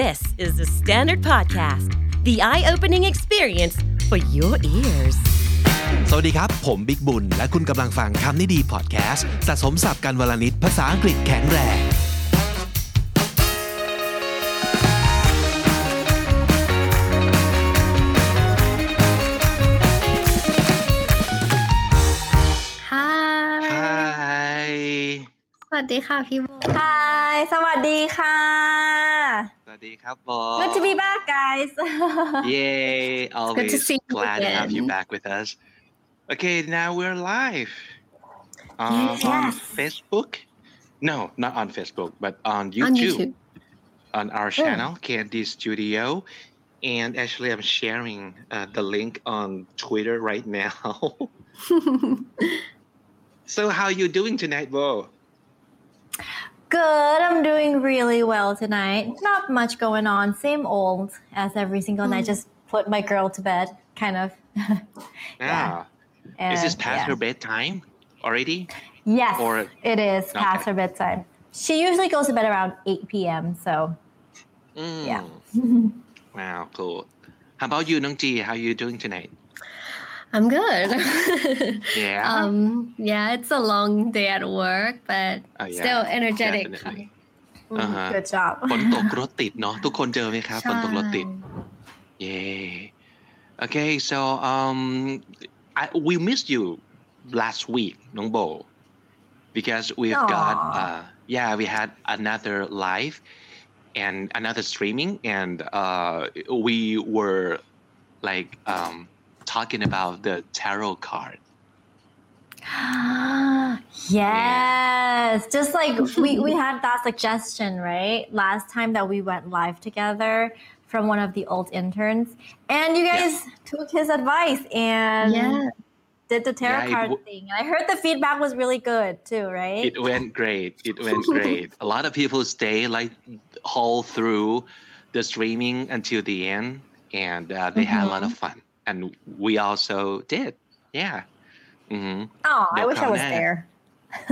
This is the Standard Podcast, the eye-opening experience for your ears. สวัสดีครับผมบิ๊กบุญและคุณกำลังฟังคำนี้ดีพอดแคสต์สะสมศัพท์กันวลนิดภาษาอังกฤษแข็งแรงสวัสดีค่ะพี่โบไฮสวัสดีค่ะสวัสดีครับโบ Good to be back guys Yay always glad to have you back with us Okay now we're live on Facebook No not on Facebook but on YouTube. On our channel Candy Studio and actually I'm sharing the link on Twitter right now So how are you doing tonight Bo?Good. I'm doing really well tonight. Not much going on. Same old as every single night. Just put my girl to bed, kind of. Yeah. Is this past her bedtime already? Yes, it is past her bedtime. She usually goes to bed around 8 p.m. So, yeah. Wow, cool. How about you, Nung Ji? How are you doing tonight?I'm good. Yeah. Yeah, it's a long day at work, but still energetic. Good job. ฝนตกรถติดเนาะทุกคนเจอไหมครับฝนตกรถติด Yeah. Okay, so we missed you last week, Nong Bo, because we've got we had another live and another streaming, and we were like talking about the tarot card. Yes, yeah. Just like we had that suggestion, right? Last time that we went live together from one of the old interns, and you guys took his advice and did the tarot card thing. And I heard the feedback was really good too, right? It went great. A lot of people stay like all through the streaming until the end, and they had a lot of fun.And we also did. Yeah. Mm-hmm. Oh, I wish I was there.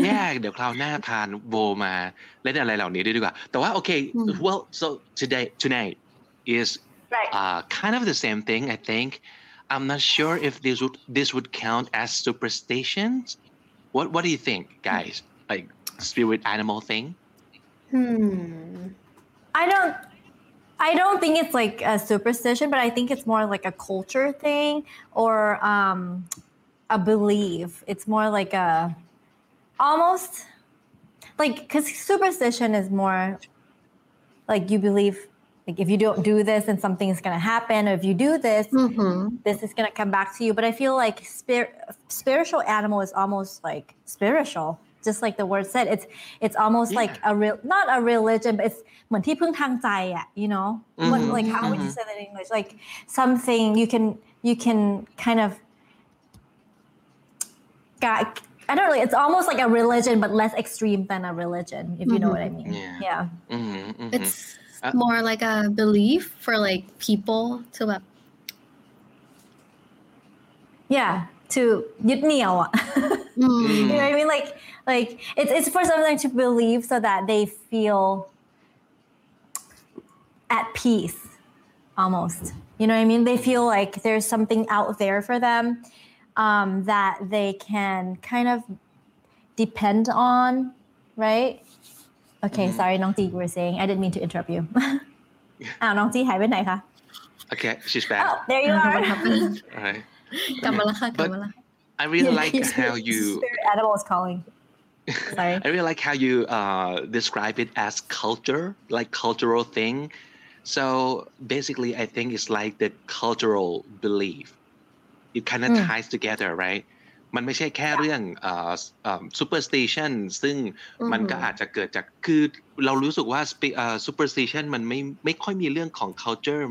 Yeah, เดี๋ยวคราวหน้าพาโบมาเล่นอะไรเหล่านี้ด้วยดีกว่าแต่ว่า okay, well, so tonight is kind of the same thing, I think. I'm not sure if this would count as superstitions. What do you think, guys? Like spirit animal thing? I don't think it's like a superstition, but I think it's more like a culture thing or a belief. It's more like a almost like because superstition is more like you believe like if you don't do this then something is going to happen or if you do this, this is going to come back to you. But I feel like spiritual animal is almost like spiritual.Just like the word said, it's almost like a real, not a religion, but it's เหมือนที่พึ่งทางใจอ่ะ you know, like how would you say that in English? Like something you can kind of, I don't know. It's almost like a religion, but less extreme than a religion, if you know what I mean. Yeah. It's more like a belief for like people to like. Yeah, to ยึดเหนี่ยวอ่ะYou know what I mean? Like it's for someone to believe so that they feel at peace, almost. You know what I mean? They feel like there's something out there for them that they can kind of depend on, right? Okay, sorry, Nong Ti, you were saying. I didn't mean to interrupt you. Nong Ti, หายไปไหนคะ Okay, she's back. Oh, there you are. All right. กลับมาแล้วค่ะกลับมาแล้วI really like how you. Spirit animal is calling. Sorry. I really like how you describe it as culture, like cultural thing. So basically, I think it's like the cultural belief. It kind of ties together, right? มันไม่ใช่แค่เรื่องsuperstition ซึ่งมันก็อาจจะเกิดจากคือเรารู้สึกว่า superstition มันไม่ค่อยมีเรื่องของ culture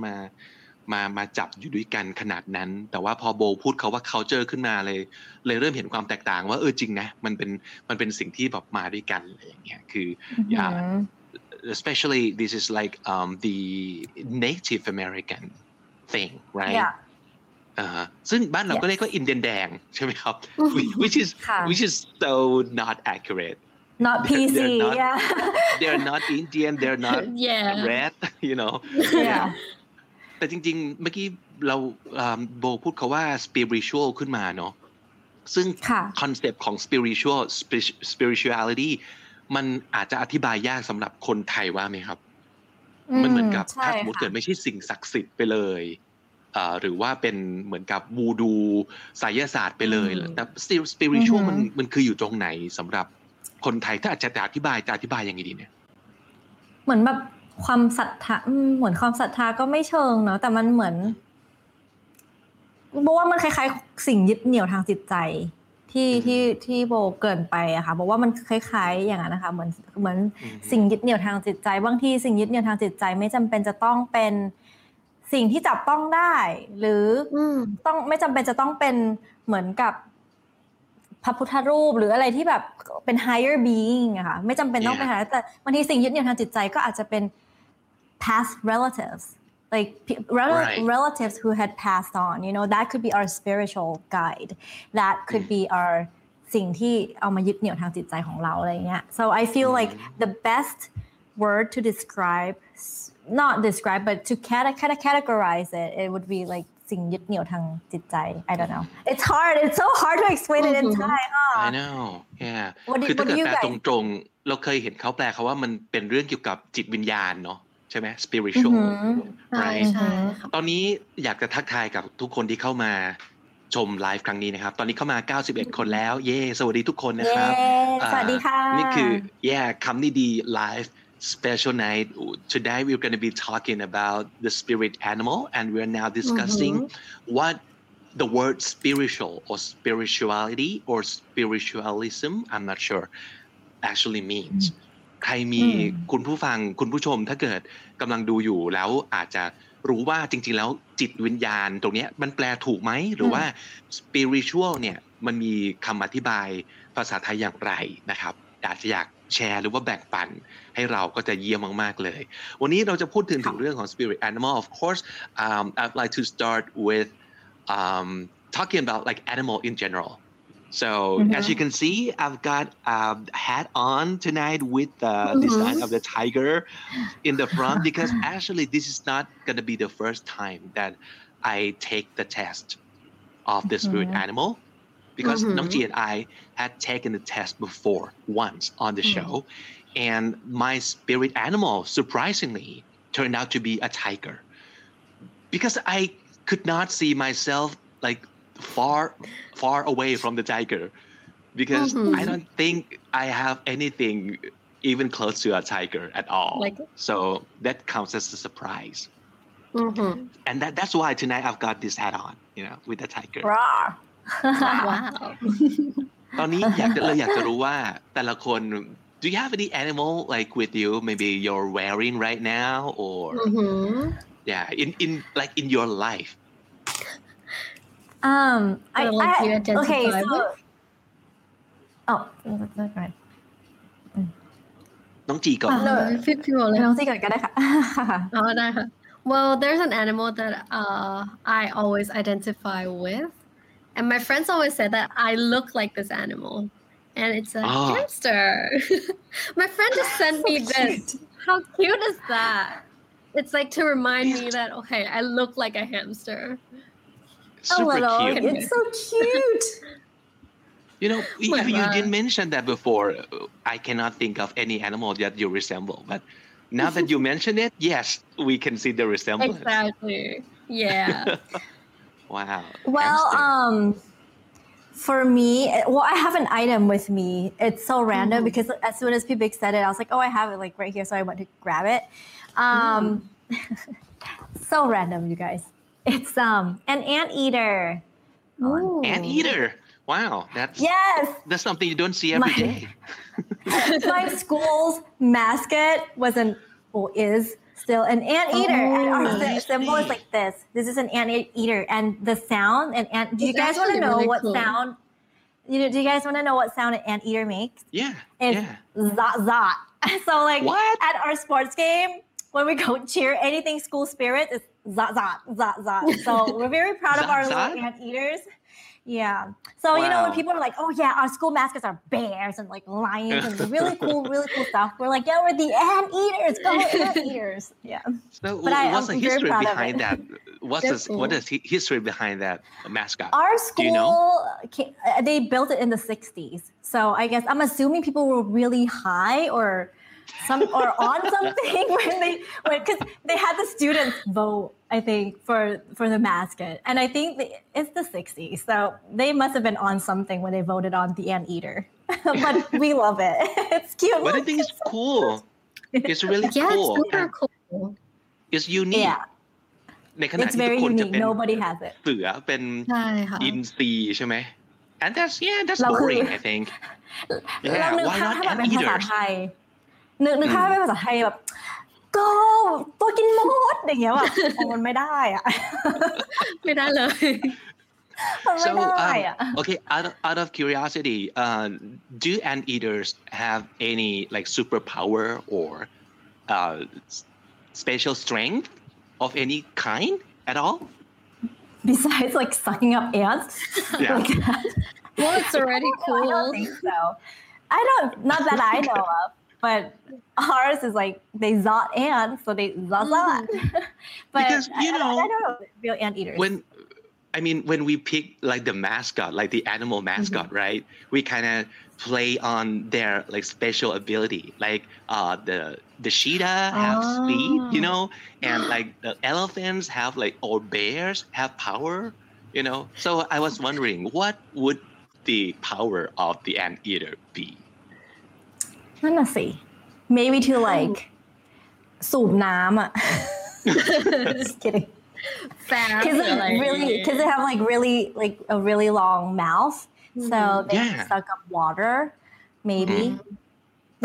มาจับอยู่ด้วยกันขนาดนั้นแต่ว่าพอโบพูดเขาว่า culture ขึ้นมาเลยเริ่มเห็นความแตกต่างว่าเออจริงนะมันเป็นสิ่งที่แบบมาด้วยกันอะไรอย่างเงี้ยคือ especially this is like the Native American thing right ซึ่งบ้านเราก็เรียกว่าอินเดียนแดงใช่ไหมครับ which is so not accurate Not PC, they're not Indian, they're not red, you know. Yeah. แต่จริงๆเมื่อกี้เราโบพูดคำว่า spiritual ขึ้นมาเนาะซึ่งคอนเซปต์ของ spirituality มันอาจจะอธิบายยากสำหรับคนไทยว่าไหมครับมันเหมือนกับถ้าสมมติเกิดไม่ใช่สิ่งศักดิ์สิทธิ์ไปเลยหรือว่าเป็นเหมือนกับวูดูไสยศาสตร์ไปเลยแต่ spiritual มันคืออยู่ตรงไหนสำหรับคนไทยถ้าอาจจะอธิบายยังไงดีเนี่ยเหมือนแบบความศรัทธาเหมือนความศรัทธาก็ไม่เชิงเนาะแต่มันเหมือนโบว่ามันคล้ายๆสิ่งยึดเหนี่ยวทางจิตใจที่โบเกินไปอะค่ะบอกว่ามันคล้ายๆอย่างนั้นนะคะเหมือนสิ่งยึดเหนี่ยวทางจิตใจบางทีสิ่งยึดเหนี่ยวทางจิตใจไม่จำเป็นจะต้องเป็นสิ่งที่จับต้องได้หรือต้องไม่จำเป็นจะต้องเป็นเหมือนกับพระพุทธรูปหรืออะไรที่แบบเป็น higher being อะค่ะไม่จำเป็นต้องไปหาแต่บางทีสิ่งยึดเหนี่ยวทางจิตใจก็อาจจะเป็น past relatives like relatives who had passed on you know that could be our spiritual guide that could be our สิ่งที่เอามายึดเหนี่ยวทางจิตใจของเราอะไรเงี้ย so I feel like the best word to describe not describe but to categorize it would be likeสิ่งยึดเหนี่ยวทางจิตใจ I don't know it's so hard to explain it in Thai huh? I know yeah คือถ้าเกิดแปลตรงๆเราเคยเห็นเขาแปลเขาว่ามันเป็นเรื่องเกี่ยวกับจิตวิญญาณเนาะใช่ไหม spiritual right ตอนนี้อยากจะทักทายกับทุกคนที่เข้ามาชมไลฟ์ครั้งนี้นะครับตอนนี้เข้ามา91คนแล้วเย้สวัสดีทุกคนนะครับสวัสดีค่ะนี่คือคำนี้ดีไลฟ์ special night today we're going to be talking about the spirit animal and we're now discussing what the word spiritual or spirituality or spiritualism I'm not sure actually meansใครมีคุณผู้ฟังคุณผู้ชมถ้าเกิดกำลังดูอยู่แล้วอาจจะรู้ว่าจริงๆแล้วจิตวิญญาณตรงนี้มันแปลถูกไหมหรือว่า spiritual เนี่ยมันมีคำอธิบายภาษาไทยอย่างไรนะครับอาจจะอยากแชร์หรือว่าแบ่งปันให้เราก็จะเยี่ยมมากๆเลยวันนี้เราจะพูดถึงเรื่องของ spirit animal of course I'd like to start with talking about like animal in general So as you can see, I've got a hat on tonight with the design of the tiger in the front because actually this is not going to be the first time that I take the test of the spirit animal because Nongji and I had taken the test before once on the show and my spirit animal surprisingly turned out to be a tiger because I could not see myself like far away from the tiger because I don't think I have anything even close to a tiger at all like so that counts as a surprise and that's why tonight I've got this hat on you know with the tiger wow ตอนนี้อยากจะรู้ว่าแต่ละคน do you have any animal like with you maybe you're wearing right now or yeah in like in your life I okay so oh that's right น้องจีก่อน น้องจีก่อนก็ได้ค่ะ อ๋อได้ค่ะ Well there's an animal that I always identify with and my friends always said that I look like this animal and it's a hamster my friend just sent me this how cute is that it's like to remind me that okay I look like a hamster Super cute. It's so cute. You know, you didn't mention that before. I cannot think of any animal that you resemble. But now that you mention it, yes, we can see the resemblance. Exactly. Yeah. Wow. Well, for me, I have an item with me. It's so random because as soon as Pibik said it, I was like, oh, I have it like right here. So I went to grab it. So random, you guys.It's an anteater. Ooh. Anteater. Wow, that's something you don't see every day. My school's mascot is still an anteater, and our symbol is like this. This is an anteater, and the sound do you guys want to know what sound? Do you guys want to know what sound an anteater makes? Yeah. It's zot zot. So like at our sports game, when we go cheer anything school spirit, it's zot zot zot zot. So we're very proud of our little anteaters. Yeah. So, you know, when people are like, oh, yeah, our school mascots are bears and like lions and really cool stuff. We're like, yeah, we're the anteaters. Go anteaters. Yeah. So what's the history behind that? What is the history behind that mascot? Our school, they built it in the 60s. So I guess I'm assuming people were really high or on something because they had the students vote, I think, for the mascot. And I think it's the 60s. So they must have been on something when they voted on the anteater. But we love it. It's cute. But I think it's cool. It's really cool. It's super cool. It's unique. Yeah. It's very unique. Nobody has it. เสือเป็นอินทรีใช่ไหม And that's boring, I think. Yeah, why not anteaters? นึกภาพเป็นภาษาไทยแบบก็ตัวกินมดอย่างเงี้ยแบบมันไม่ได้อ่ะไม่ได้เลยSo okay, out of curiosity, do anteaters have any like superpower or special strength of any kind at all? Besides like sucking up ants? Yeah. Like well, it's already cool. I don't think so. Not that I know of. But ours is like they zot ants, so they zot. But because, I don't know real anteaters. When we pick like the mascot, like the animal mascot, mm-hmm. right? We kind of play on their like special ability, like the cheetah have speed, and like the elephants have or bears have power, So I was wondering, what would the power of the anteater be?นั่นน่ะสิ maybe to like สูบน้ำอ่ะ just kidding because they have like a really long mouth so they suck up water maybe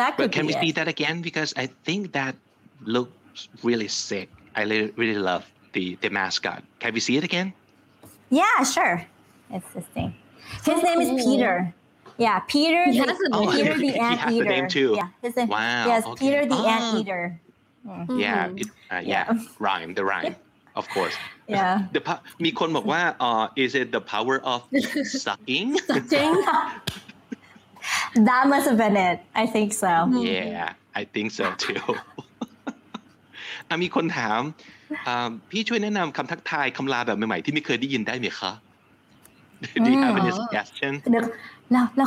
that could be we see that again because I think that looks really sick I really love the mascot can we see it again yeah sure it's this thing his name is Peter Yeah, Peter. Peter the anteater. Name too. Yeah, his name. Wow. Yes, okay. Peter the anteater. Mm-hmm. Yeah, rhyme. The rhyme, of course. Yeah.มีคนบอกว่าis it the power of sucking? Sucking. That must have been it. I think so. Yeah, I think so too. มีคนถามพี่ช่วยแนะนำคำทักทายคำลาแบบใหม่ๆที่ไม่เคยได้ยินได้ไหมคะDo you have any suggestion? เรา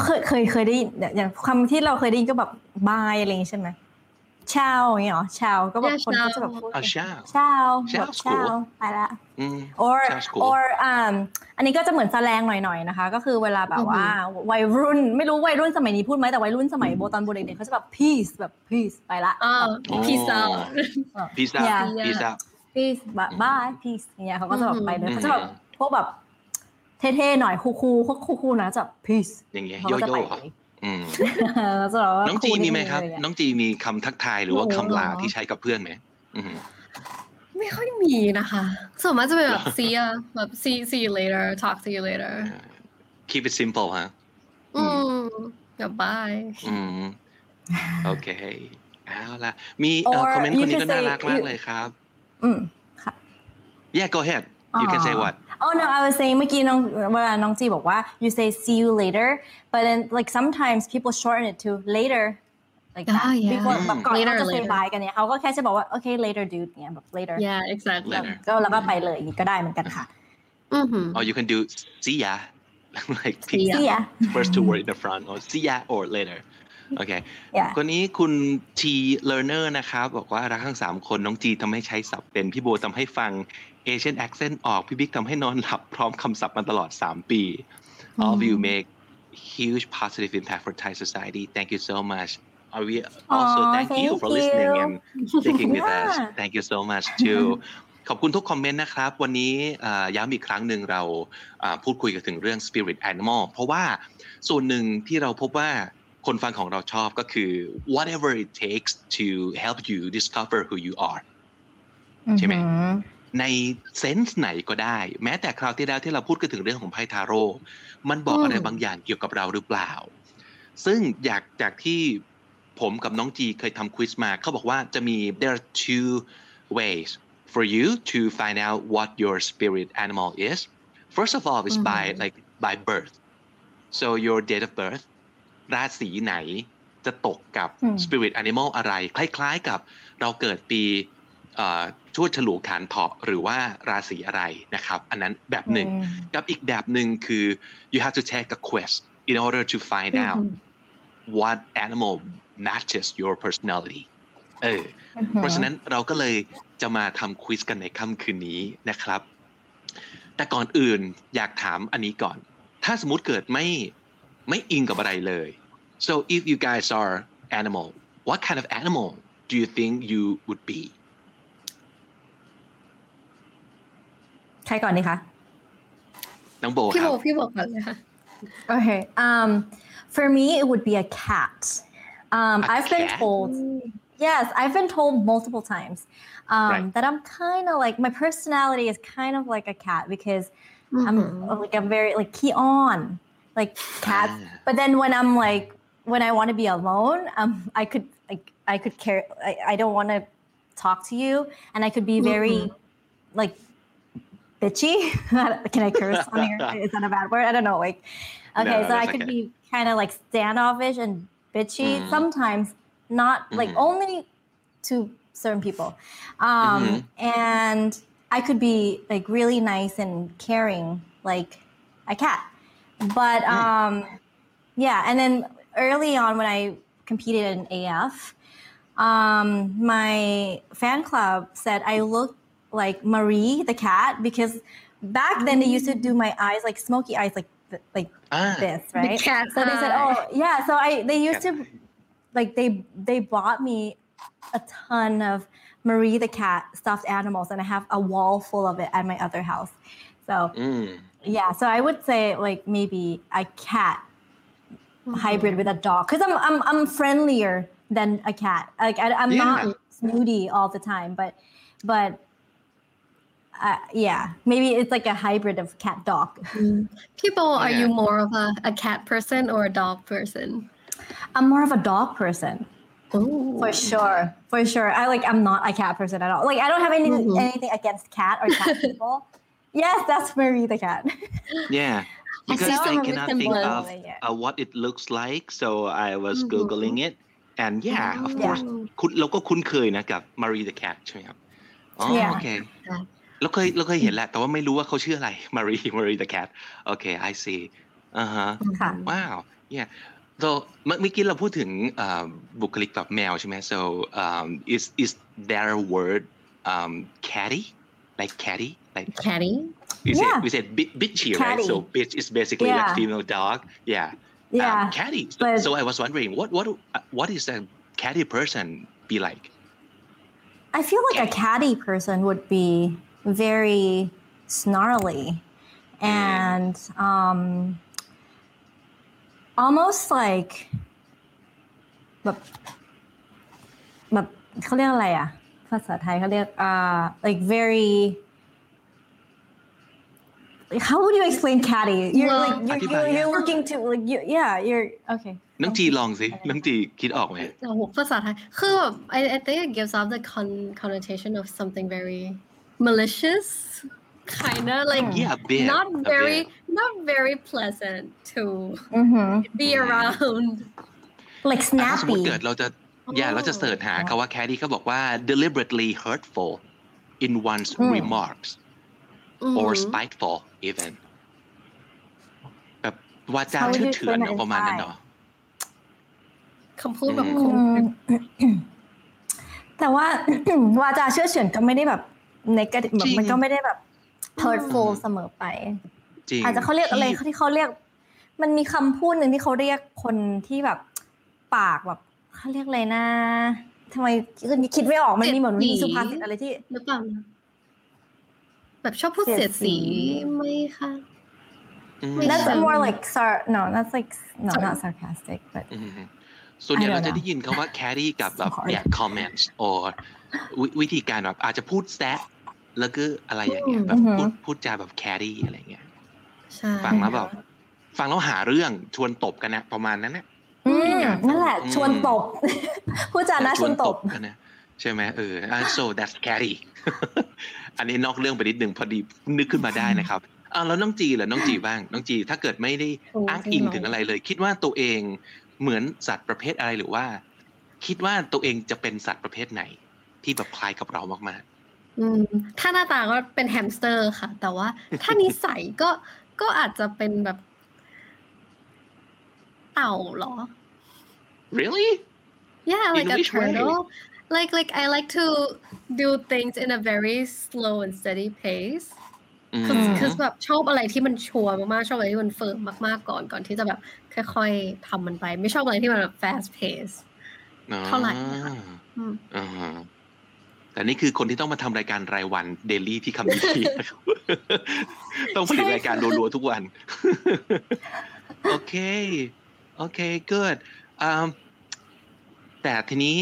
เคยได้ยินอย่างคำที่เราเคยได้ยินก็แบบบายอะไรอย่างงี้ใช่ไหมเช้าอย่างเงี้ยหรอเช้าก็แบบคนก็จะแบบพูดเช้าไปละ or อันนี้ก็จะเหมือนแสลงหน่อยๆนะคะก็คือเวลาแบบว่าวัยรุ่นไม่รู้วัยรุ่นสมัยนี้พูดไหมแต่วัยรุ่นสมัยโบตอนโบเด็กๆเขาจะแบบ peace แบบ peace ไปละ peace bye peace อย่างเงี้ยเขาก็จะแบบไปเลยเขาจะแบบพวกแบบเท่ๆหน่อยคูลๆนะจับ peace อย่างเงี้ยโยโย่น้องจีมีไหมครับน้องจีมีคำทักทายหรือว่าคำลาที่ใช้กับเพื่อนไหมไม่ค่อยมีนะคะส่วนมากจะเป็นแบบ see ya แบบ see you later talk to you later keep it simple ฮะแบบ bye โอเคเอาละมีคอมเมนต์คนนี้ก็น่ารักมากเลยครับค่ะ yeah go ahead you can say what Oh no, I was saying, เมื่อกี้น้องจีบอกว่า you say see you later, but then like sometimes people shorten it to later, like that. Before แบบก่อนเขาจะ say bye กันเนี่ยเขาก็แค่จะบอกว่า okay later dude เนี่ยแบบ later. Yeah, exactly. ก็แล้วก็ไปเลยอย่างนี้ก็ได้เหมือนกันค่ะ Or you can do see ya, like see ya. First two words in the front, or see ya or later. Okay. คนนี้คุณ T Learner นะครับบอกว่ารักทั้ง3คนน้องจีทำให้ใช้ศัพท์เป็นพี่โบทำให้ฟังAsian accent ออกพี่บิ๊กทำให้นอนหลับพร้อมคำศัพท์มาตลอด3ปี All of you make huge positive impact for Thai society. Thank you so much. We also thank you for listening and sticking with us. Thank you so much too. ขอบคุณทุกคอมเมนต์นะครับวันนี้ย้ำอีกครั้งหนึ่งเราพูดคุยกันถึงเรื่อง Spirit Animal เพราะว่าส่วนหนึ่งที่เราพบว่าคนฟังของเราชอบก็คือ whatever it takes to help you discover who you are ใช่ไหมในเซนส์ไหนก็ได้แม้แต่คราวที่แล้วที่เราพูดกันถึงเรื่องของไพ่ทาโร่มันบอกอะไรบางอย่างเกี่ยวกับเราหรือเปล่าซึ่งจากที่ผมกับน้องจีเคยทำควิซมาเขาบอกว่าจะมี there are two ways for you to find out what your spirit animal is first of all is by like by birth so your date of birth ราศีไหนจะตกกับ spirit animal อะไรคล้ายๆกับเราเกิดปีชวดฉลูฐานเถาะหรือว่าราศีอะไรนะครับอันนั้นแบบหนึ่งกับอีกแบบหนึ่งคือ you have to take a quest in order to find out what animal matches your personality เพราะฉะนั้นเราก็เลยจะมาทำควิสกันในค่ำคืนนี้นะครับแต่ก่อนอื่นอยากถามอันนี้ก่อนถ้าสมมุติเกิดไม่อิงกับอะไรเลย so if you guys are animal what kind of animal do you think you would beใครก่อนดีคะน้องโบพี่โบก่อนเลยค่ะ Okay for me it would be a cat I've been told yes I've been told multiple times right. that I'm kind of like my personality is kind of like a cat because I'm very like key on like cats but then when I'm like when I want to be alone I could care I don't want to talk to you and I could be very like bitchy can I curse on here is that a bad word I don't know like okay no, so I could be kind of like standoffish and bitchy sometimes not like only to certain people and I could be like really nice and caring like a cat but yeah and then early on when I competed in AF my fan club said I looked like Marie the cat because back then they used to do my eyes like smoky eyes like this right so they said oh yeah so they used to like they bought me a ton of Marie the cat stuffed animals and I have a wall full of it at my other house so yeah so I would say like maybe a cat hybrid with a dog because I'm friendlier than a cat like I'm not snooty all the time but yeah maybe it's like a hybrid of cat dog people are you more of a cat person or a dog person I'm more of a dog person Ooh. for sure I like I'm not a cat person at all like I don't have anything against cat or cat people yes that's Marie the cat yeah because I cannot think of what it looks like so I was googling it and yeah of course เราก็คุ้นเคยนะกับ Marie the cat ใช่ไหมครับอ๋อโอเคเราเคยเห็นแหละแต่ว่าไม่รู้ว่าเขาชื่ออะไร Marie the cat okay I see wow yeah so เมื่อกี้เราพูดถึงบุคลิกแบบแมวใช่ไหม so is there a word catty like catty we said bitchy catty. right so bitch is basically like female dog catty so I was wondering what is a catty person be like I feel like a catty person would be very snarly and almost like แบบเขาเรียกอะไรอ่ะภาษาไทยเขาเรียกlike very like how would you explain catty you're like you're looking to like you, yeah you're okay น้องจีลองสิน้องจีคิดออกมั้ยภาษาไทยคือแบบ I think it gives off the connotation of something very malicious kind of like not very pleasant to be around like snappy สมมุติเกิดเราจะเสิร์ชหาคำว่า catty เขาบอกว่า deliberately hurtful in one's remarks or spiteful even แบบวาจาเถื่อนๆประมาณนั้นเนาะคำพูดแบบคมแต่ว่าวาจาเถื่อนๆก็ไม่ได้แบบในกระดิ่งแบบมันก็ไม่ได้แบบ hurtful เสมอไปอาจจะเขาเรียกอะไรที่เขาเรียกมันมีคำพูดหนึ่งที่เขาเรียกคนที่แบบปากแบบเขาเรียกอะไรนะทำไมคิดไม่ออกมันมีเหมือนมีสุภาษิตอะไรที่หรือเปล่าแบบชอบพูดเสียดสีไหมคะThat's more like no that's like no not sarcastic but ส่วนใหญ่เราจะได้ยินคำว่า catty กับแบบ comments orวิธีการแบบอาจจะพูดแซะแล้วก็อะไรอย่างเงี้ยแบบพูดจาแบบแครี่อะไรเงี้ยฟังแล้วหาเรื่องชวนตบกันนะประมาณนั้นนะนั่นแหละชวนตบพูดจานะชวนตบกันนะใช่ไหมso that's catty อันนี้นอกเรื่องไปนิดนึงพอดีนึกขึ้นมาได้นะครับ แล้วน้องจีเหรอน้องจีบ้างน้องจีถ้าเกิดไม่ได้อ้างอิงถึงอะไรเลยคิดว่าตัวเองเหมือนสัตว์ประเภทอะไรหรือว่าคิดว่าตัวเองจะเป็นสัตว์ประเภทไหนที่แบบคล้ายกับเรามากๆถ้าหน้าตาก็เป็นแฮมสเตอร์ค่ะแต่ว่าถ้านิสัยก็อาจจะเป็นแบบเต่าเหรอ Really? Yeah, like a turtle. Like I like to do things in a very slow and steady pace. คือแบบชอบอะไรที่มันชัวร์มากๆชอบอะไรที่มันเฟิร์มมากๆก่อนที่จะแบบค่อยๆทำมันไปไม่ชอบอะไรที่มันแบบ fast pace เท่าไหร่นะคะแต่นี่คือคนที่ต้องมาทำรายการรายวันเดลี่ที่คำนี้นะครับต้องผลิตรายการรัวๆทุกวันโอเค good แต่ทีนี้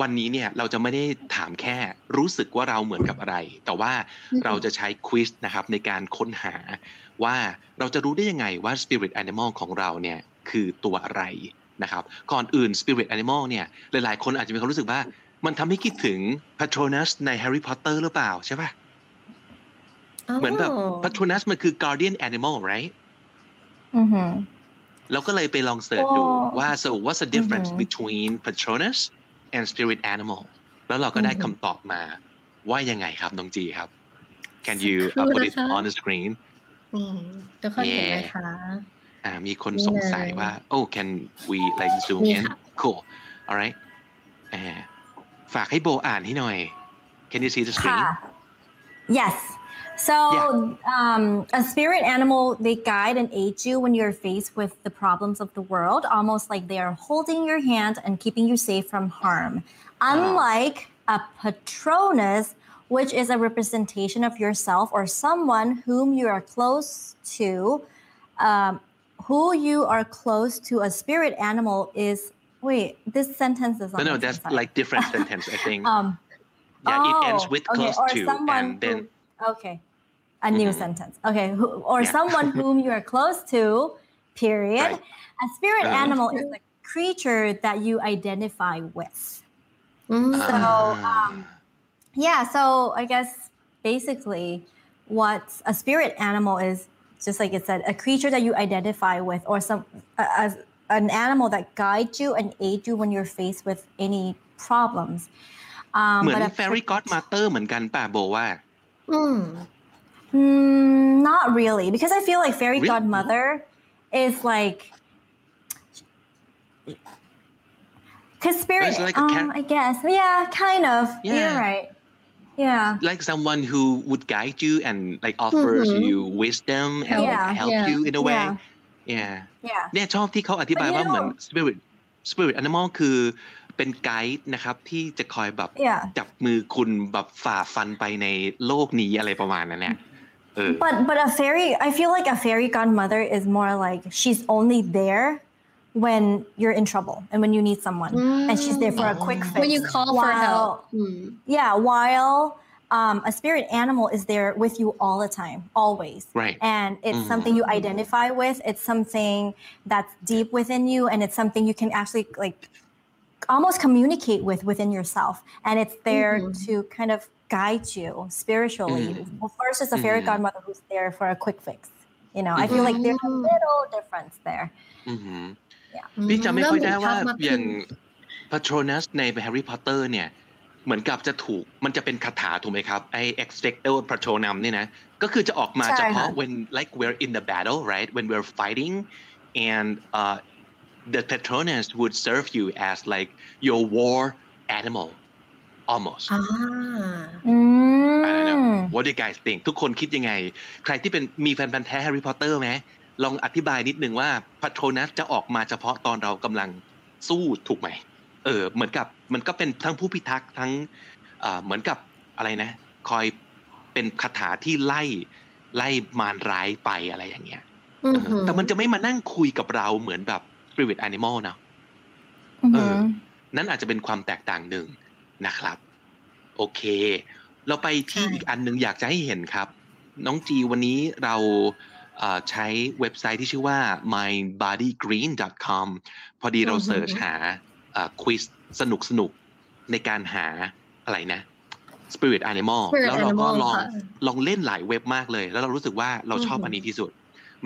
วันนี้เนี่ยเราจะไม่ได้ถามแค่รู้สึกว่าเราเหมือนกับอะไรแต่ว่าเราจะใช้ควิซนะครับในการค้นหาว่าเราจะรู้ได้ยังไงว่า Spirit Animal ของเราเนี่ยคือตัวอะไรนะครับก่อนอื่น Spirit Animal เนี่ยหลายๆคนอาจจะมีความรู้สึกว่ามันทำให้คิดถึง Patronus ใน Harry Potter หรือเปล่าใช่ป่ะเหมือนแบบ Patronus มันคือ Guardian Animal right อือหือเราก็เลยไปลองเสิร์ชดูว่า so what's the difference between Patronus and Spirit Animal แล้วเราก็ได้คำตอบมาว่ายังไงครับน้องจีครับ Can you put it on the screen ทุกคนเห็นไหมคะมีคนสงสัยว่า oh can we like zoom in cool alright ฝากให้โบอ่านให้หน่อย Can you see the screen Yes So, a spirit animal, they guide and aid you when you're faced with the problems of the world, almost like they are holding your hand and keeping you safe from harm. Unlike a Patronus, which is a representation of yourself or someone whom you are close to, a spirit animal is, wait, this sentence is on. No, that's like different sentence, I think. It ends with close to and then.Okay, a new sentence. Okay, someone whom you are close to, period. Right. A spirit animal is a creature that you identify with. So I guess basically what a spirit animal is, just like it said, a creature that you identify with or an animal that guides you and aids you when you're faced with any problems. เหมือน fairy godmother เหมือนกันป่ะโบว่าNot really, because I feel like fairy godmother is like, because spirit, like I guess, yeah, kind of, yeah. You're right, yeah. Like someone who would guide you and like offers you wisdom and help you in a way, yeah. เนี่ยชอบที่เขาอธิบายว่าเหมือน spirit animal คือเป็นไกด์นะครับที่จะคอยแบบจับมือคุณแบบฝ่าฟันไปในโลกนี้อะไรประมาณนั้นเนี่ย But a fairy, I feel like a fairy godmother is more like she's only there when you're in trouble and when you need someone, and she's there for a quick fix. When you call for help. Yeah, while a spirit animal is there with you all the time, always. Right. And it's something you identify with. It's something that's deep within you, and it's something you can actually like.almost communicate with within yourself and it's there to kind of guide you spiritually well, first is a fairy godmother who's there for a quick fix you know I feel like there's a little difference there พี่จำไม่ค่อยได้ว่าอย่าง Patronus ใน Harry Potter เนี่ยเหมือนกับจะถูกมันจะเป็นคาถาถูกไหมครับไอ้ Expecto Patronum เนี่ยนะก็คือจะออกมาเฉพาะ when like we're in the battle right when we're fighting and the Patronus would serve you as like your war animal, almost. I don't know. What do you guys think? ทุกคนคิดยังไงใครที่เป็นมีแฟนพันธุ์แท้ Harry Potter ไหมลองอธิบายนิดนึงว่า Patronus จะออกมาเฉพาะตอนเรากำลังสู้ถูกไหมเหมือนกับมันก็เป็นทั้งผู้พิทักษ์ทั้งเหมือนกับอะไรนะคอยเป็นคาถาที่ไล่มารร้ายไปอะไรอย่างเงี้ยแต่มันจะไม่มานั่งคุยกับเราเหมือนแบบspirit animal นะนั่นอาจจะเป็นความแตกต่างหนึ่งนะครับโอเคเราไปที่อีกอันนึงอยากจะให้เห็นครับน้องจีวันนี้เราใช้เว็บไซต์ที่ชื่อว่า mybodygreen.com พอดีเราเสิร์ชหาควิซสนุกๆในการหาอะไรนะ Spirit Animal แล้วเราก็ลองเล่นหลายเว็บมากเลยแล้วเรารู้สึกว่าเราชอบอันนี้ที่สุด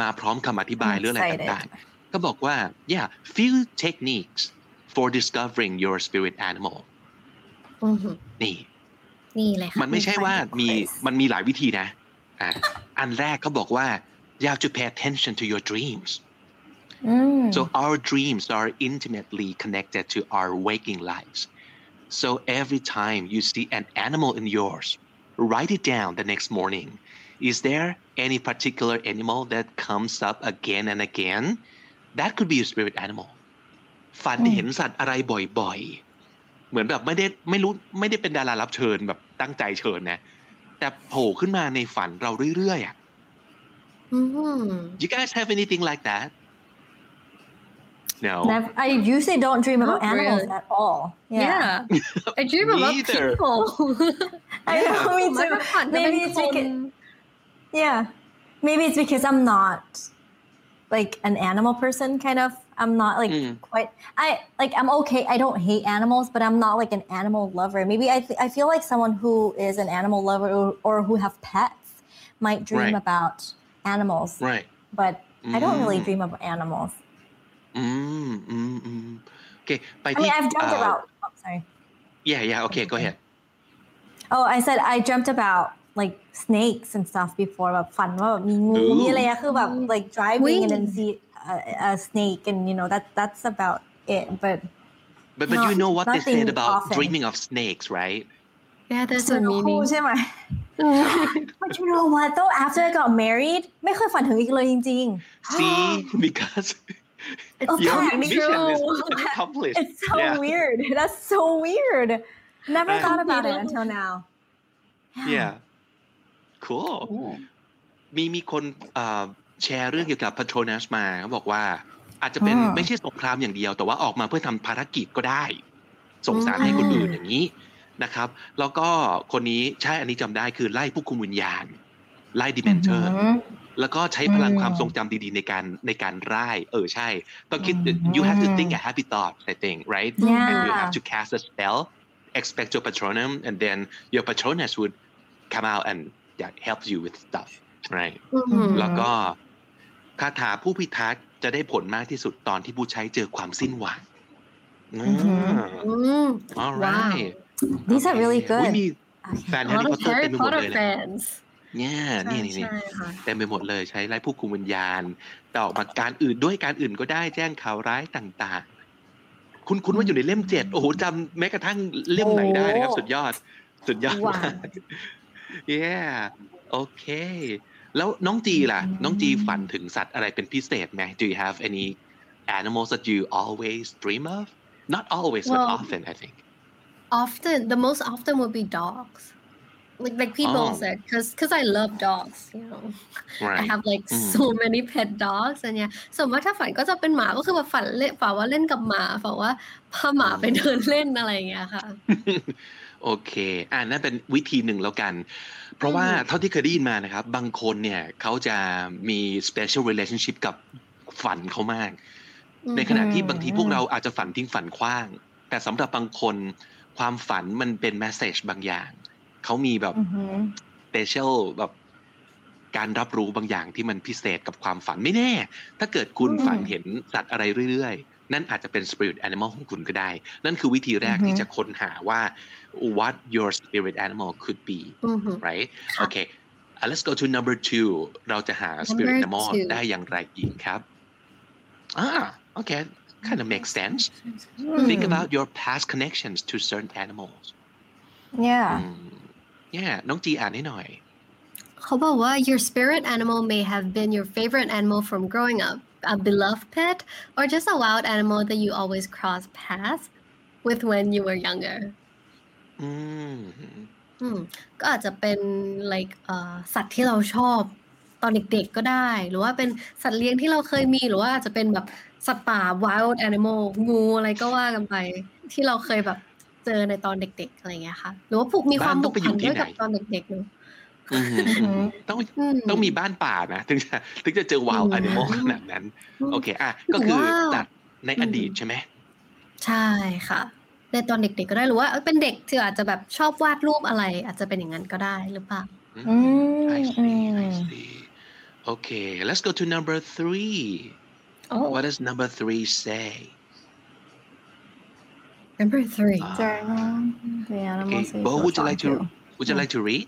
มาพร้อมคำอธิบายเรื่องอะไรต่างๆก็บอกว่า yeah few techniques for discovering your spirit animal นี่เลยค่ะมันไม่ใช่ว่ามันมีหลายวิธีนะอันแรกเขาบอกว่า you have to pay attention to your dreams so our dreams are intimately connected to our waking lives so every time you see an animal in yours write it down the next morning is there any particular animal that comes up again and again that could be your spirit animalฝันเห็นสัตว์อะไรบ่อยๆเหมือนแบบไม่ได้เป็นดารารับเชิญแบบตั้งใจเชิญนะแต่โผล่ขึ้นมาในฝันเราเรื่อยๆอ่ะ You guys have anything like that? No. I usually don't dream about animals at all. Yeah. I dream about people. I know me too. Maybe it's because I'm not like an animal person kind of.I'm not like quite I'm okay. I don't hate animals, but I'm not like an animal lover. Maybe I feel like someone who is an animal lover or who have pets might dream about animals. Right. But I don't really dream about animals. Okay. I mean, I've dreamt about sorry. Yeah, okay, go ahead. Oh, I said I dreamt about like snakes and stuff before, but fun. Like driving and then see a snake and you know that's about it but not, you know what they said about often. Dreaming of snakes right yeah that's a meaning ใช่ไหม but you know what though after I got married ไม่เคยฝันถึงอีกเลยจริงๆ see because your mission is accomplished it's so weird that's so weird never thought about it until now yeah cool มีคนแชร์เรื่องเกี่ยวกับ Patronus มาเขาบอกว่าอาจจะเป็นไม่ใช่สงครามอย่างเดียวแต่ว่าออกมาเพื่อทำภารกิจก็ได้ส่งสารให้คนอื่นอย่างนี้นะครับแล้วก็คนนี้ใช่อันนี้จำได้คือไล่ผู้คุมวิญญาณไล่ดิเมนเทอร์แล้วก็ใช้พลังความทรงจำดีๆในการร่ายใช่ต้องคิด you have to think a happy thought I think right yeah. and you have to cast a spell expect your patronum and then your patronus would come out and help you with stuff right แล้วก็คาถาผู้พิทักษ์จะได้ผลมากที่สุดตอนที่ผู้ใช้เจอความสิ้นหวัง all right these are really good มีแฟน Harry Potter เต็มไปหมดเลยแหละ yeah นี่ๆเต็มไปหมดเลยใช้ไล่ผู้คุมวิญญาณแต่ออกมาการอื่นด้วยการอื่นก็ได้แจ้งข่าวร้ายต่างๆคุณว่าอยู่ในเล่ม7โอ้โหจำแม้กระทั่งเล่มไหนได้นะครับสุดยอดมาก yeah โอเคแล้วน้องจีล่ะน้องจีฝันถึงสัตว์อะไรเป็นพิเศษไหม Do you have any animals that you always dream of? Not always, but often, I think. Often, the most often would be dogs. Like people said, because I love dogs, you know. Right. I have like so many pet dogs, and yeah. สมมติถ้าฝันก็จะเป็นหมาก็คือแบบฝันเล่นฝันว่าเล่นกับหมาฝันว่าพาหมาไปเดินเล่นอะไรอย่างเงี้ยค่ะโอเคนั่นเป็นวิธีหนึ่งแล้วกันเพราะว่าเท่าที่เคยได้ยินมานะครับบางคนเนี่ยเขาจะมี special relationship กับฝันเขามากในขณะที่บางทีพวกเราอาจจะฝันทิ้งฝันขว้างแต่สำหรับบางคนความฝันมันเป็น message บางอย่างเขามีแบบ special แบบการรับรู้บางอย่างที่มันพิเศษกับความฝันไม่แน่ถ้าเกิดคุณฝันเห็นสัตว์อะไรเรื่อยๆนั่นอาจจะเป็น spirit animal ของคุณก็ได้นั่นคือวิธีแรกที่จะค้นหาว่า what your spirit animal could be right okay let's go to number 2 เราจะหา spirit animal ได้อย่างไรอีกครับokay kind of makes sense think about your past connections to certain animals yeah น้องจีอ่านให้หน่อยเขาบอกว่า your spirit animal may have been your favorite animal from growing up, a beloved pet, or just a wild animal that you always cross paths with when you were younger. ก็อาจจะเป็น like สัตว์ที่เราชอบตอนเด็กๆก็ได้หรือว่าเป็นสัตว์เลี้ยงที่เราเคยมีหรือว่าอาจจะเป็นแบบสัตว์ป่า wild animal งูอะไรก็ว่ากันไปที่เราเคยแบบเจอในตอนเด็กๆอะไรเงี้ยค่ะหรือว่าผูกมีความผูกพันด้วยกับตอนเด็กๆเนาะต้องมีบ้านป่านะถึงจะเจอวาวแอนิมอลขนาดนั้นโอเคก็คือตัดในอดีตใช่ไหมใช่ค่ะใน ในตอนเด็กๆก็ได้หรือว่าเป็นเด็กที่อาจจะแบบชอบวาดรูปอะไรอาจจะเป็นอย่างนั้นก็ได้หรือเปล่า I see. Okay, let's go to number 3. Oh. What does number 3 say? Number 3. Okay, Bo, would you like to read?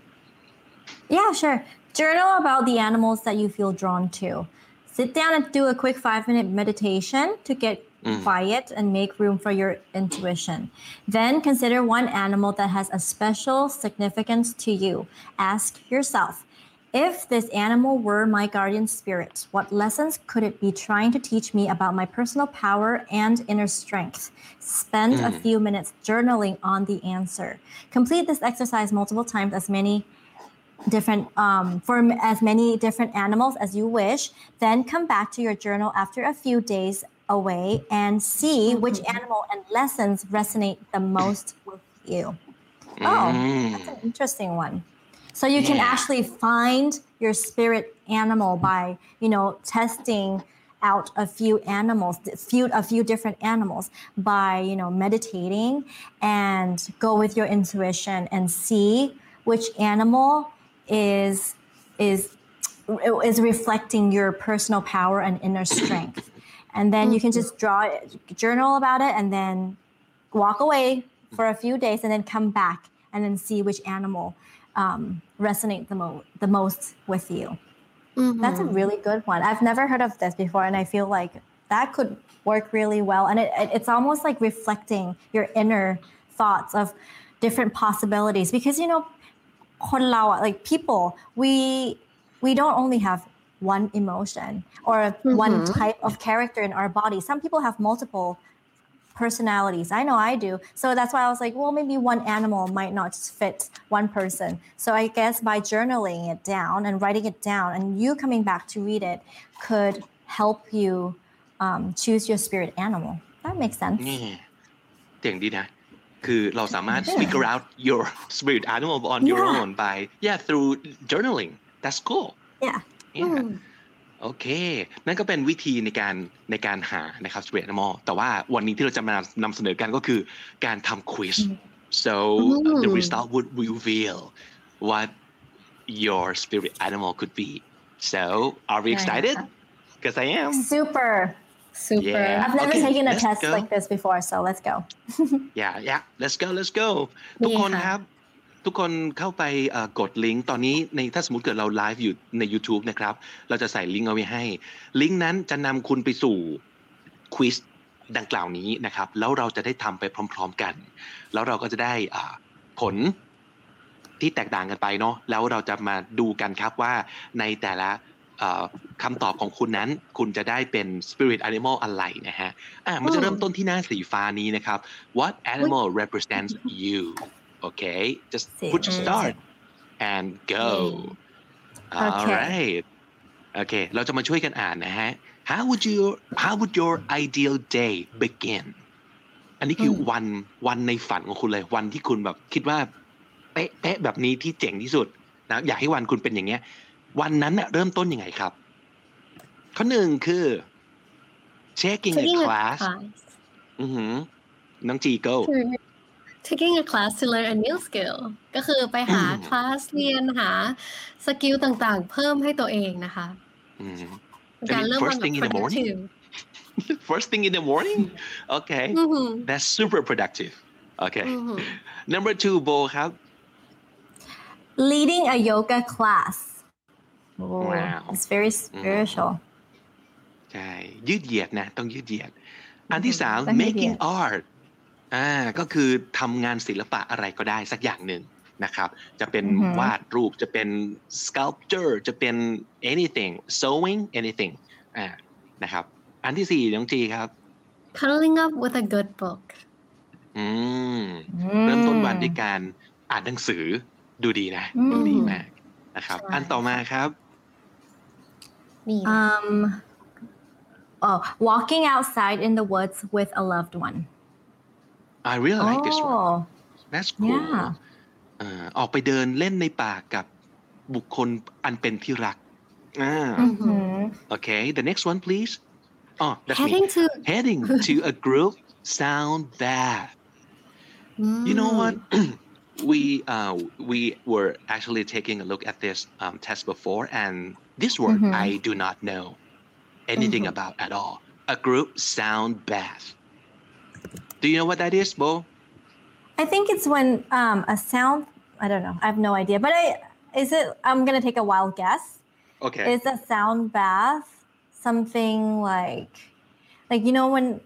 Yeah, sure. Journal about the animals that you feel drawn to. Sit down and do a quick 5-minute meditation to get quiet and make room for your intuition. Then consider one animal that has a special significance to you. Ask yourself, if this animal were my guardian spirit, what lessons could it be trying to teach me about my personal power and inner strength? Spend a few minutes journaling on the answer. Complete this exercise multiple times for as many different animals as you wish. Then come back to your journal after a few days away and see which animal and lessons resonate the most with you. Oh, that's an interesting one. So you can actually find your spirit animal by, testing out a few different animals by, meditating and go with your intuition and see which animal is reflecting your personal power and inner strength. And then you can just journal about it, and then walk away for a few days, and then come back, and then see which animal resonates the most with you. Mm-hmm. That's a really good one. I've never heard of this before, and I feel like that could work really well. And it's almost like reflecting your inner thoughts of different possibilities, because people, we don't only have one emotion or one type of character in our body. Some people have multiple personalities. I know I do. So that's why I was like, well, maybe one animal might not fit one person. So I guess by journaling it down and writing it down and you coming back to read it could help you choose your spirit animal. That makes sense. เจ๋งดี นะ คือเราสามารถ figure out your spirit animal on your own by through journaling. That's cool. Yeah.โอเคนั่นก็เป็นวิธีในการหานะครับ Spirit Animal แต่ว่าวันนี้ที่เราจะมานำเสนอกันก็คือการทำ quiz so the result would reveal what your spirit animal could be. So are we excited? Because I am. Super. Yeah. I've never taken a test like this before, so let's go. Yeah. Let's go. ทุกคนครับทุกคนเข้าไปกดลิงก์ตอนนี้ในถ้าสมมุติเกิดเราไลฟ์อยู่ใน YouTube นะครับเราจะใส่ลิงก์เอาไว้ให้ลิงก์นั้นจะนำคุณไปสู่ควิซดังกล่าวนี้นะครับแล้วเราจะได้ทำไปพร้อมๆกันแล้วเราก็จะได้ผลที่แตกต่างกันไปเนาะแล้วเราจะมาดูกันครับว่าในแต่ละคำตอบของคุณนั้นคุณจะได้เป็น Spirit Animal อะไรนะฮะมันจะเริ่มต้นที่หน้าสีฟ้านี้นะครับ What animal represents you?Okay, just put your start and go. All right. Okay, เราจะมาช่วยกันอ่านนะฮะ How would your ideal day begin? อันนี้คือวันในฝันของคุณเลยวันที่คุณแบบคิดว่าเป๊ะแบบนี้ที่เจ๋งที่สุดนะอยากให้วันคุณเป็นอย่างเงี้ยวันนั้นเริ่มต้นยังไงครับข้อหนึ่งคือ checking the class น้องจีโก้taking a class to learn a new skill ก็คือไปหาคลาสเรียนหาสกิลต่างๆเพิ่มให้ตัวเองนะคะการเริ่มวัน First thing in the morning? Okay. That's super productive. Okay. Number 2 Bo ครับ Leading a yoga class. Wow. It's very spiritual. ใช่ยืดเหยียดนะต้องยืดเหยียดอันที่3 making artก็คือทำงานศิลปะอะไรก็ได้สักอย่างหนึ่งนะครับจะเป็นวาดรูปจะเป็น sculpture จะเป็น anything sewing anything นะครับอันที่ 4น้องจีครับ Cuddling up with a good book เริ่มต้นวันด้วยการอ่านหนังสือดูดีนะดูดีมากนะครับอันต่อมาครับwalking outside in the woods with a loved one I really like this one. That's cool. ออกไปเดินเล่นในป่ากับบุคคลอันเป็นที่รักOkay, the next one please. Heading to a group sound bath. You know what? We were actually taking a look at this test before, and this word I do not know anything about at all. A group sound bath. Do you know what that is, Bo? I think it's when a sound. I don't know. I have no idea. But I'm gonna take a wild guess. Okay. Is a sound bath something like you know when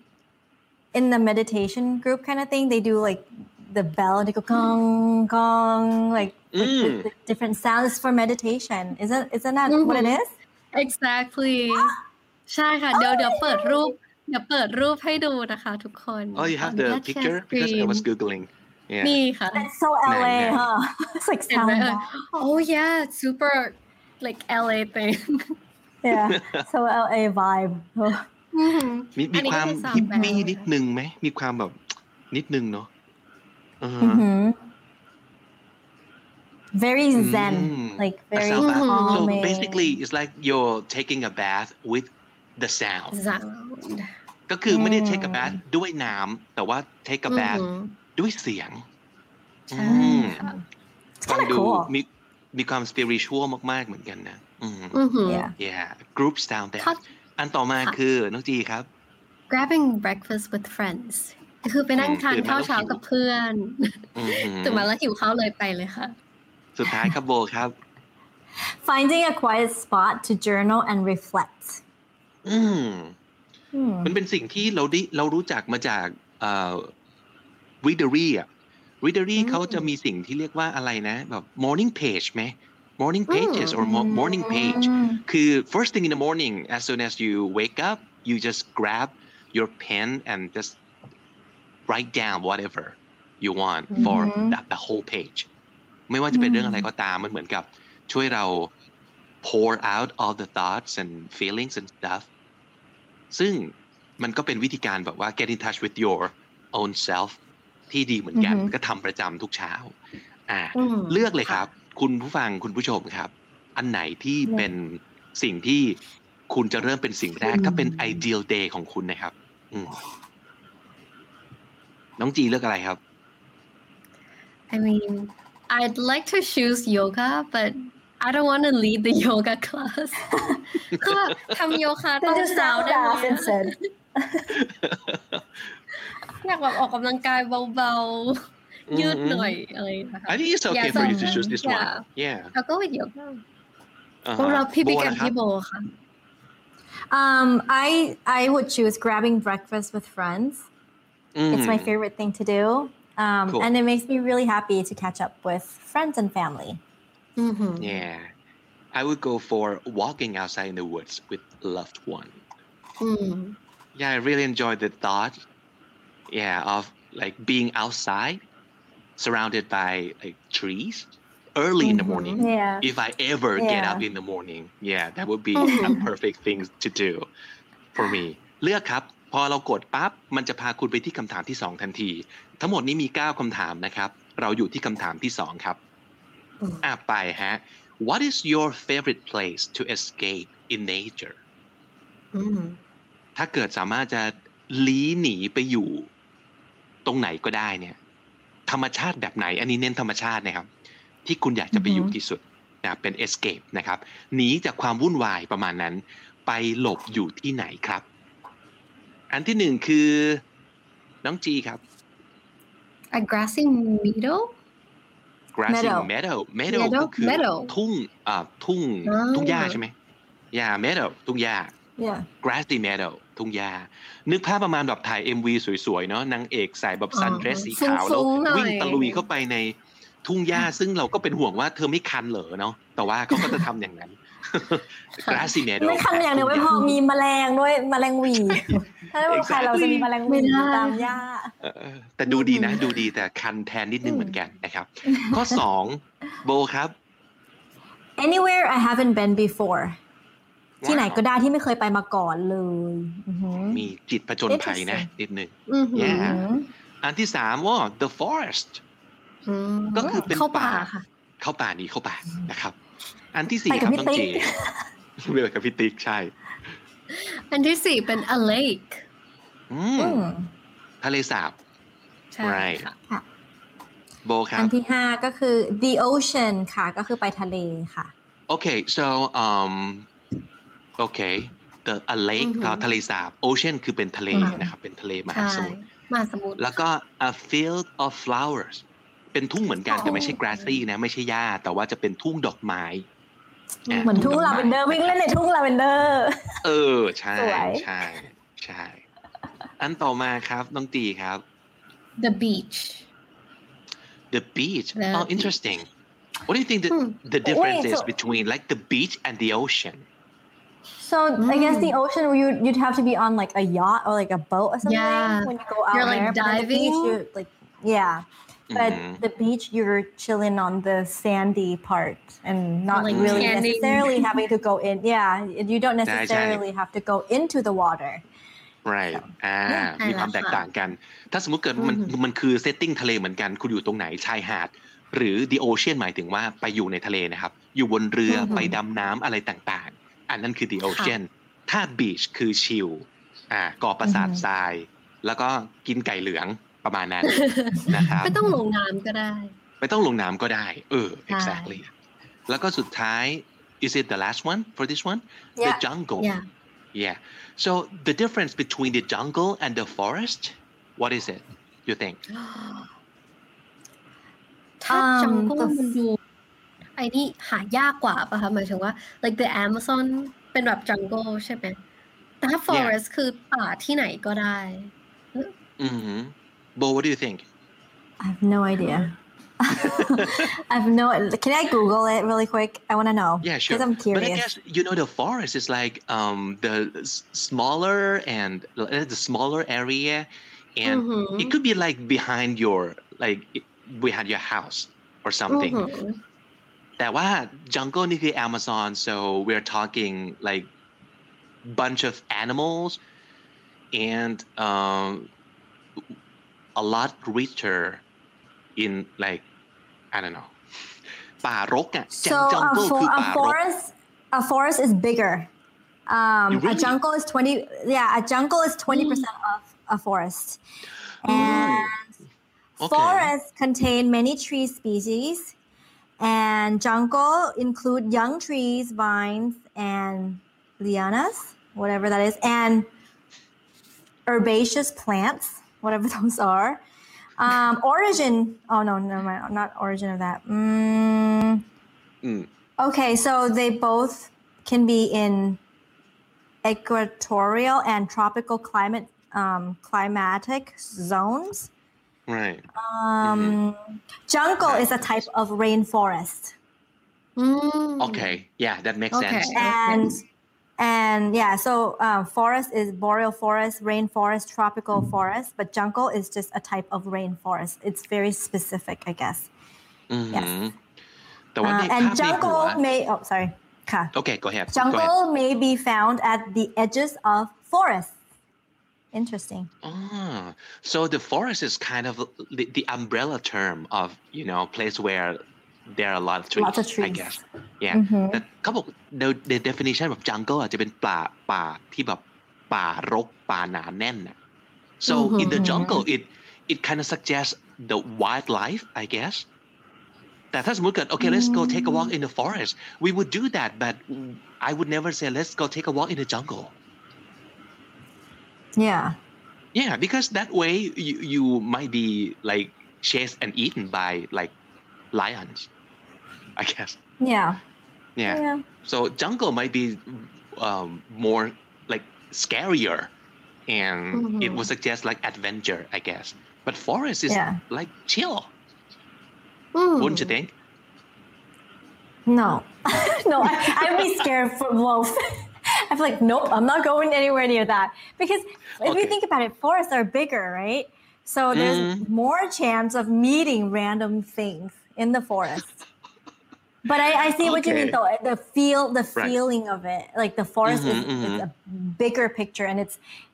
in the meditation group kind of thing they do like the bell and they go gong gong like the different sounds for meditation. Isn't that what it is? Exactly. ใช่ค่ะเดี๋ยวเปิดรูปให้ดูนะคะทุกคน Oh, you have the picture because I was googling. Yeah. นี่ค่ะ That's so LA, huh? It's like sound. Oh yeah, super like LA thing. Yeah. So LA vibe. มีความฮิปปี้นิดนึงมั้ยมีความแบบนิดนึงเนาะVery zen, like very calming. So basically, it's like you're taking a bath with the sound. Sound. ก็คือไม่ได้ take a bath ด้วยน้ำแต่ว่า take a bath ด้วยเสียงใช่ค่ะฟังดูมีความ spiritual มากๆเหมือนกันนะyeah group sound bath อันต่อมาคือน้องจีครับ grabbing breakfast with friends คือไปนั่งทานข้าวเช้ากับเพื่อนตื่นมาแล้วหิวข้าวเลยไปเลยค่ะสุดท้ายครับโบครับ finding a quiet spot to journal and reflectมันเป็นสิ่งที่เรารู้จักมาจากreadery อ่ะ readery เขาจะมีสิ่งที่เรียกว่าอะไรนะแบบ morning page มั้ย morning pages or morning page คือ first thing in the morning as soon as you wake up you just grab your pen and just write down whatever you want for the whole page ไม่ว่าจะเป็นเรื่องอะไรก็ตามมันเหมือนกับช่วยเรา pour out all the thoughts and feelings and stuffซึ่งมันก็เป็นวิธีการแบบว่า get in touch with your own self ที่ดีเหมือนกันก็ทำประจำทุกเช้าเลือกเลยครับคุณผู้ฟังคุณผู้ชมครับอันไหนที่เป็นสิ่งที่คุณจะเริ่มเป็นสิ่งแรกถ้าเป็น ideal day ของคุณนะครับน้องจีเลือกอะไรครับ I mean I'd like to choose yoga but I don't want to lead the yoga class. ก็ทำโยคะต้องสาวได้มั้ยอยากแบบออกกำลังกายเบาๆยืดหน่อยอะไรนะคะ I think it's okay for you to choose this one. Yeah. I'll go with yoga. พวกเราพี่บิ๊กกับพี่โบค่ะ I would choose grabbing breakfast with friends. It's my favorite thing to do. And it makes me really happy to catch up with friends and family.Yeah, I would go for walking outside in the woods with loved one. Yeah, I really enjoy the thought. Yeah, of like being outside, surrounded by like trees, early in the morning. Yeah. If I ever get up in the morning, yeah, that would be a perfect thing to do for me. เลือกครับพอเรากดปั๊บมันจะพาคุณไปที่คำถามที่สองทันทีทั้งหมดนี้มี9คำถามนะครับเราอยู่ที่คำถามที่สองครับไปฮะ What is your favorite place to escape in nature? ถ้าเกิดสามารถจะลี้หนีไปอยู่ตรงไหนก็ได้เนี่ยธรรมชาติแบบไหนอันนี้เน้นธรรมชาตินะครับที่คุณอยากจะไปอยู่ที่สุดนะเป็น escape นะครับหนีจากความวุ่นวายประมาณนั้นไปหลบอยู่ที่ไหนครับอันที่หนึ่งคือน้องจีครับ A grassy meadow grassy meadow ก็คือทุ่งทุ่งหญ้าใช่มั้ย yeah meadow ทุ่งหญ้า yeah grassy meadow ทุ่งหญ้านึกภาพประมาณแบบถ่าย MV สวยๆเนาะนางเอกใส่แบบซันเดรสสีขาวแล้ววิ่งตะลุยเข้าไปในทุ่งหญ้าซึ่งเราก็เป็นห่วงว่าเธอไม่คันเหรอเนาะแต่ว่าเขาก็จะทำอย่างนั้น grassy meadow ไม่คันอย่างเดียวไม่พอมีแมลงด้วยแมลงหวีถ้าใครเราจะมีแมลงหวีตามหญ้าแต่ดูดีนะดูดีแต่คันแทนนิดนึงเหมือนกันนะครับข้อ2โบครับ Anywhere I haven't been before ที่ไหนก็ได้ที่ไม่เคยไปมาก่อนเลยมีจิตผจญภัยนะนิดนึงอันที่3ว่า the forest ก็คือเป็นป่าเข้าป่านี่เข้าป่านะครับอันที่4ครับน้องเจไปกับพี่ติ๊กใช่อันที่4เป็น a lake ทะเลสาบใช่ค่ะ โบครับอันที่5ก็คือ the ocean ค่ะก็คือไปทะเลค่ะ Okay so okay the a lake ทะเลสาบ ocean คือเป็นทะเลนะครับเป็นทะเลมหาสมุทรแล้วก็ a field of flowers เป็นทุ่งเหมือนกันแต่ไม่ใช่ grassy นะไม่ใช่หญ้าแต่ว่าจะเป็นทุ่งดอกไม้เหมือนทุ่งลาเวนเดอร์วิ่งเล่นในทุ่งลาเวนเดอร์ใช่ใช่ใช่อันต่อมาครับน้องตีครับ the beach oh interesting what do you think the difference is between like the beach and the ocean so I guess the ocean you'd have to be on like a yacht or like a boat or something when you go out you're like diving like but the beach you're chilling on the sandy part and not like really necessarily having to go in you don't necessarily have to go into the water right มีความแตกต่างกันถ้าสมมุติเกิดมันคือเซตติ้งทะเลเหมือนกันคุณอยู่ตรงไหนชายหาดหรือ the ocean หมายถึงว่าไปอยู่ในทะเลนะครับอยู่บนเรือไปดำน้ำอะไรต่างๆอันนั้นคือ the ocean ถ้า beach คือชิลก่อปราสาททรายแล้วก็กินไก่เหลืองประมาณนั้นนะครับไม่ต้องลงน้ำก็ได้ไม่ต้องลงน้ำก็ได้exactly แล้วก็สุดท้าย is it the last one for this one the jungle so the difference between the jungle and the forest what is it you think ถ้า jungle มันดูไอ้นี่หายากกว่าป่ะคะหมายถึงว่า like the Amazon เป็นแบบ jungle ใช่ไหมแต่ถ้า forest คือป่าที่ไหนก็ได้Bo, what do you think? I have no idea. Can I Google it really quick? I want to know. Yeah, sure. Because I'm curious. But I guess the forest is like the smaller area, and it could be like behind your house or something. But jungle is the Amazon, so we're talking like bunch of animals and. A lot richer in like I don't know. ป่ารกอ่ะ jungle คือป่ารก So a forest is bigger. A jungle is 20% of a forest. And forests contain many tree species, and jungle include young trees, vines, and lianas, whatever that is, and herbaceous plants.Whatever those are, origin. Oh no, never mind. Not origin of that. Okay, so they both can be in equatorial and tropical climate, climatic zones. Right. Jungle is a type of rainforest. Okay. Yeah, that makes sense. And so forest is boreal forest, rainforest, tropical forest, but jungle is just a type of rainforest. It's very specific, I guess. Yes. And jungle may... Oh, sorry. Okay, go ahead. Jungle may be found at the edges of forests. Interesting. So the forest is kind of the umbrella term of, place where...There are lots of trees, I guess. Yeah. แต่เขาบอก the definition แบบ jungle อาจจะเป็นป่าที่แบบป่ารกป่าหนาแน่นน่ะ So in the jungle, it kind of suggests the wildlife, I guess. แต่ถ้าสมมติเกิด okay, let's go take a walk in the forest. We would do that, but I would never say let's go take a walk in the jungle. Yeah. Yeah, because that way you might be like chased and eaten by like lions.I guess. Yeah. So jungle might be more like scarier, and it would suggest like adventure, I guess. But forest is like chill. Wouldn't you think? No, I'd be scared for both. I feel like nope, I'm not going anywhere near that because if you think about it, forests are bigger, right? So there's more chance of meeting random things in the forest. But I see what you mean though. The feeling of it, like the forest is a bigger picture, and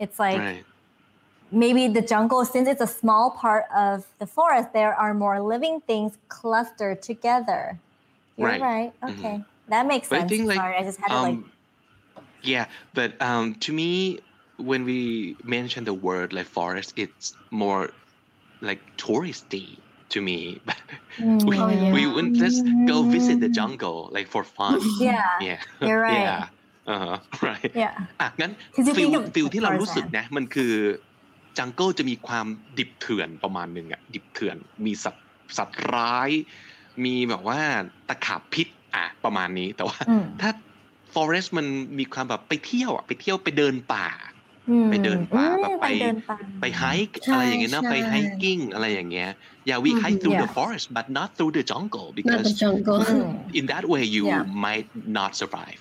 it's like maybe the jungle, since it's a small part of the forest, there are more living things clustered together. You're right. Okay, that makes sense. Sorry, I just had to like. Yeah, but to me, when we mention the word like forest, it's more like touristy. to me. We wouldn't just go visit the jungle like for fun. Yeah. You're right. Right. Yeah. งั้นฟิลที่เรารู้สึกนะมันคือจังเกิลจะมีความดิบเถื่อนประมาณนึงอ่ะดิบเถื่อนมีสัตว์ร้ายมีแบบว่าตะขาบพิษอ่ะประมาณนี้แต่ว่าถ้า forest มันมีความแบบไปเที่ยวอ่ะไปเที่ยวไปเดินป่าแบบไป hike อะไรอย่างเงี้ยนะไป hiking อะไรอย่างเงี้ย yeah we hike through the forest but not through the jungle because in that way you might not survive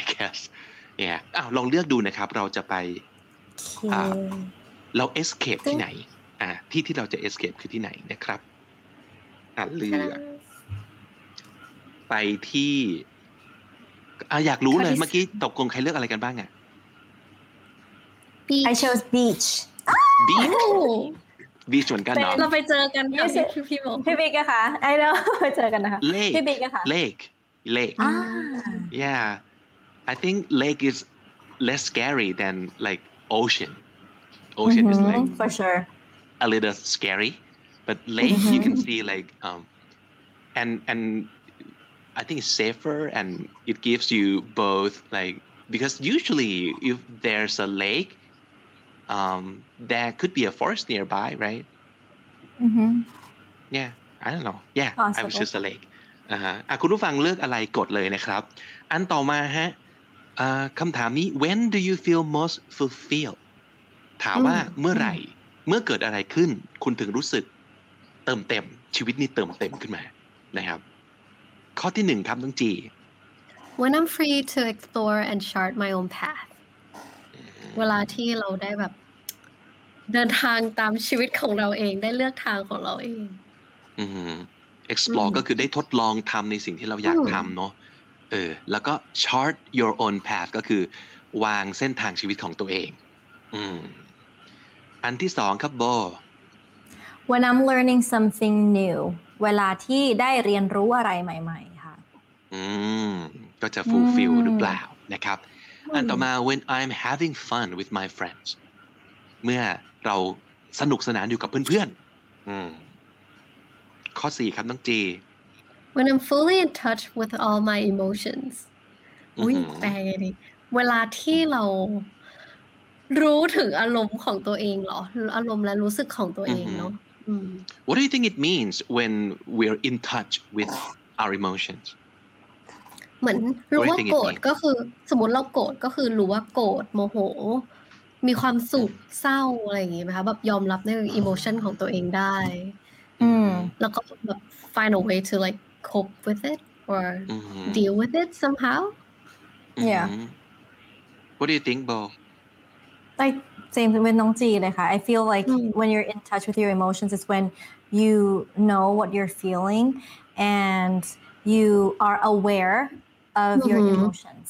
I guess yeah ลองเลือกดูนะครับเราจะไปเรา escape ที่ไหนที่เราจะ escape คือที่ไหนนะครับเลือกไปที่อยากรู้เลยเมื่อกี้ตกลงใครเลือกอะไรกันบ้างอ่ะ I chose beach beach เหมือนกันเนาะเราไปเจอกันกับพี่บิ๊กอะค่ะไอ้เราไปเจอกันนะคะพี่บิ๊กอะค่ะ lake yeah I think lake is less scary than like ocean is like for sure a little scary but lake you can see like and I think it's safer and it gives you both like because usually if there's a lake there could be a forest nearby right yeah I don't know yeah I was just a lake คุณผู้ฟังเลือกอะไรกดเลยนะครับอันต่อมาฮะคำถามนี้ when do you feel most fulfilled ถามว่าเมื่อไหร่เมื่อเกิดอะไรขึ้นคุณถึงรู้สึกเติมเต็มชีวิตนี้เติมเต็มขึ้นมานะครับข้อที่1ครับน้องจี When I'm free to explore and chart my own path เวลาที่เราได้แบบเดินทางตามชีวิตของเราเองได้เลือกทางของเราเองexplore ก็คือได้ทดลองทำในสิ่งที่เราอยากทำเนาะแล้วก็ chart your own path ก็คือวางเส้นทางชีวิตของตัวเองอันที่2ครับโบ When I'm learning something newเวลาที่ได้เรียนรู้อะไรใหม่ๆค่ะก็จะ fulfill หรือเปล่านะครับอันต่อมา when I'm having fun with my friends เมื่อเราสนุกสนานอยู่กับเพื่อนๆข้อ4ครับน้องจี when I'm fully in touch with all my emotions แปลไงดีเวลาที่เรารู้ถึงอารมณ์ของตัวเองเหรออารมณ์และรู้สึกของตัวเองเนาะWhat do you think it means when we're in touch with our emotions? เหมือนรู้ว่าโกรธก็คือสมมติเราโกรธก็คือรู้ว่าโกรธโมโหมีความสุขเศร้าอะไรอย่างงี้มั้ยคะแบบยอมรับใน emotion ของตัวเองได้แล้วก็แบบ find a way to like cope with it or deal with it somehow. Yeah. What do you think, Bo? Like same with Nong Ji เลยค่ะ I feel like when you're in touch with your emotions it's when you know what you're feeling and you are aware of your emotions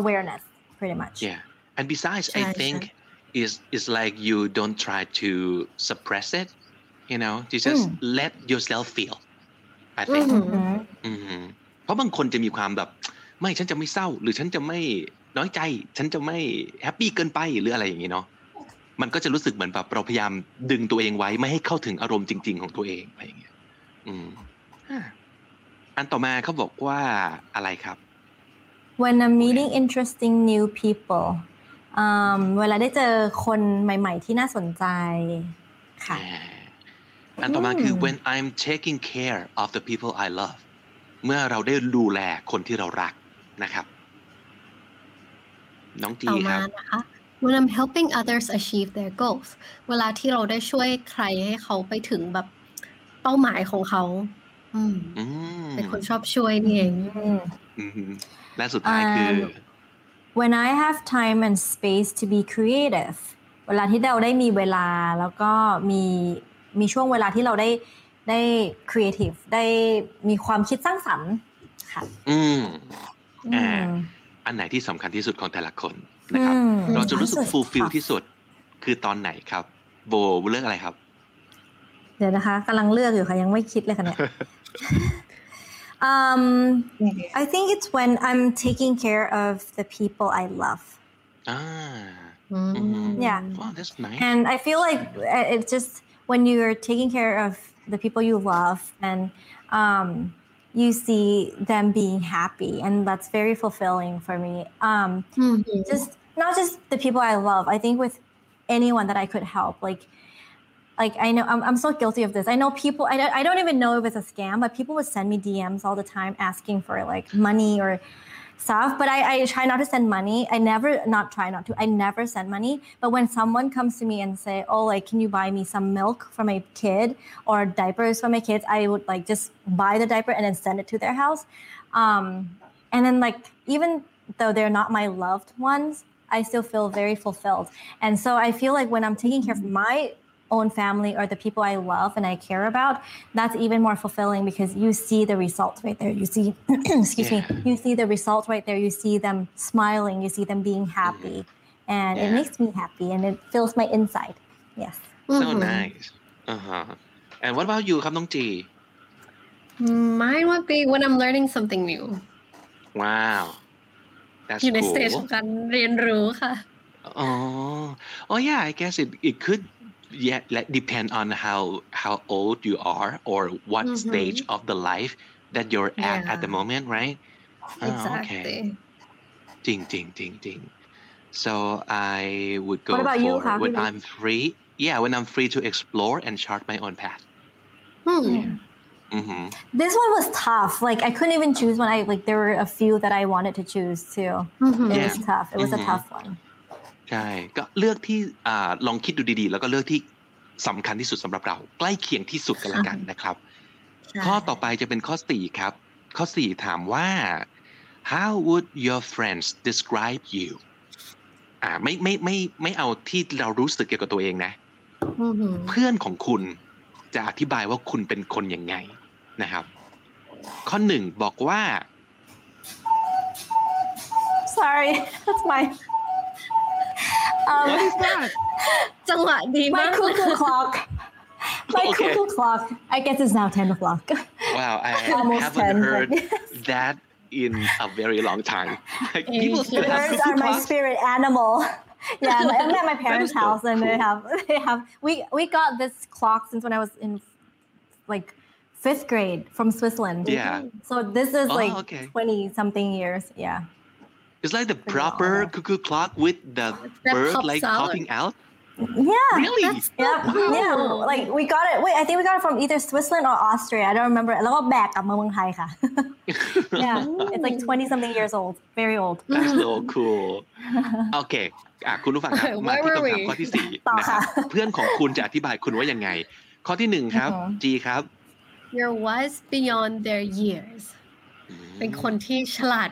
awareness pretty much yeah and besides I think is like you don't try to suppress it you know you just let yourself feel I think เพราะบางคนจะมีความแบบไม่ฉันจะไม่เศร้าหรือฉันจะไม่น้อยใจฉันจะไม่แฮปปี้เกินไปหรืออะไรอย่างงี้เนาะมันก็จะรู้สึกเหมือนแบบเราพยายามดึงตัวเองไว้ไม่ให้เข้าถึงอารมณ์จริงๆของตัวเองอะไรอย่างเงี้ยอันต่อมาเขาบอกว่าอะไรครับ When I'm meeting interesting new people เวลาได้เจอคนใหม่ๆที่น่าสนใจค่ะอันต่อมาคือ When I'm taking care of the people I love เมื่อเราได้ดูแลคนที่เรารักนะครับน้องตีครับ When I'm helping others achieve their goals เวลาที่เราได้ช่วยใครให้เขาไปถึงแบบเป้าหมายของเขาเป็นคนชอบช่วยนี่เองและสุดท้ายคือ When I have time and space to be creative เวลาที่เราได้มีเวลาแล้วก็มีช่วงเวลาที่เราได้ creative ได้มีความคิดสร้างสรรค์ค่ะอันไหนที่สำคัญที่สุดของแต่ละคนนะครับเราจะรู้สึก fulfill ที่สุดคือตอนไหนครับโบเลือกอะไรครับเดี๋ยวนะคะกำลังเลือกอยู่ค่ะยังไม่คิดเลยค่ะเนี่ย I think it's when I'm taking care of the people I love yeah wow that's nice and I feel like it's just when you're taking care of the people you love, and you see them being happy, and that's very fulfilling for me. Just not just the people I love. I think with anyone that I could help, like I know I'm so guilty of this. I know people. I don't even know if it's a scam, but people would send me DMs all the time asking for like money or stuff. But I try not to send money. I never send money. But when someone comes to me and say, "Oh, like, can you buy me some milk for my kid or diapers for my kids?" I would like just buy the diaper and then send it to their house. And then like even though they're not my loved ones, I still feel very fulfilled. And so I feel like when I'm taking care of my own family or the people I love and I care about, that's even more fulfilling because you see the results right there. You see, you see the results right there. You see them smiling. You see them being happy. And it makes me happy and it fills my inside. Yes. So nice. And what about you, Kham Nong Ji? Mine would be when I'm learning something new. Wow. That's cool. อยู่ในสเตจของการเรียนรู้ค่ะ Oh, yeah, I guess it could like, depend on how old you are or what stage of the life that you're at the moment, right? Exactly. Ding. So I would go for when I'm free. Yeah, when I'm free to explore and chart my own path. This one was tough. Like I couldn't even choose one. There were a few that I wanted to choose too. It was tough. It was a tough one. ใช่ก็เลือกที่ลองคิดดูดีๆแล้วก็เลือกที่สำคัญที่สุดสำหรับเราใกล้เคียงที่สุดกับเราที่เราอยากจะทำแล้วก็อยากจะเป็น ข้อต่อไปจะเป็นข้อ 4 ครับข้อ 4 ถามว่า how would your friends describe you ไม่เอาที่เรารู้สึกเกี่ยวกับตัวเองนะ เพื่อนของคุณจะอธิบายว่าคุณเป็นคนยังไงนะครับ ข้อ 1 บอกว่า sorry that's my what is that? My cuckoo clock. Cuckoo clock. I guess it's now 10 o'clock. Wow, I haven't heard that in a very long time. Like, people still have cuckoo clocks. Birds are my spirit animal. Yeah, I'm at my parents' house, and they have. We got this clock since when I was in like 5th grade from Switzerland. Yeah. So this is 20 something years. Yeah. It's like the proper cuckoo clock with the bird like popping out. Yeah. Really? Yeah. Like we got it. Wait, I think we got it from either Switzerland or Austria. I don't remember. And then back to Thailand. Yeah. It's like 20 something years old. Very old. That's so cool. Okay. คุณผู้ฟังครับ มาที่คำถามข้อที่ 4 นะครับ เพื่อนของคุณจะอธิบายคุณว่ายังไง ข้อที่ 1 ครับ G ครับ You're wise beyond their years. เป็นคนที่ฉลาด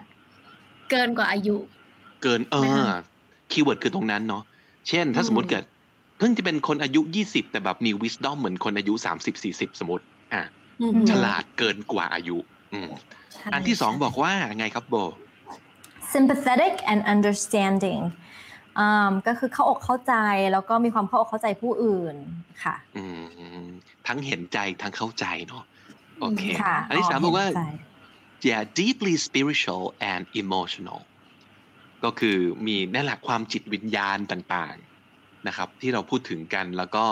เกินกว่าอายุคีย์เวิร์ดคือตรงนั้นเนาะเช่นถ้าสมมุติเกิดเพิ่งจะเป็นคนอายุ 20 แต่แบบมี wisdom เหมือนคนอายุ 30 40 สมมุติฉลาดเกินกว่าอายุอันที่ 2 บอกว่าไงครับโบ sympathetic and understanding ก็คือเข้าอกเข้าใจแล้วก็มีความเข้าอกเข้าใจผู้อื่นค่ะทั้งเห็นใจทั้งเข้าใจเนาะโอเคอันที่ 3 บอกว่า Yeah, deeply spiritual and emotional. ก็คือมีนั่นแหละความจิตวิญญาณต่างๆนะครับที่เราพูดถึงกันแล้วก็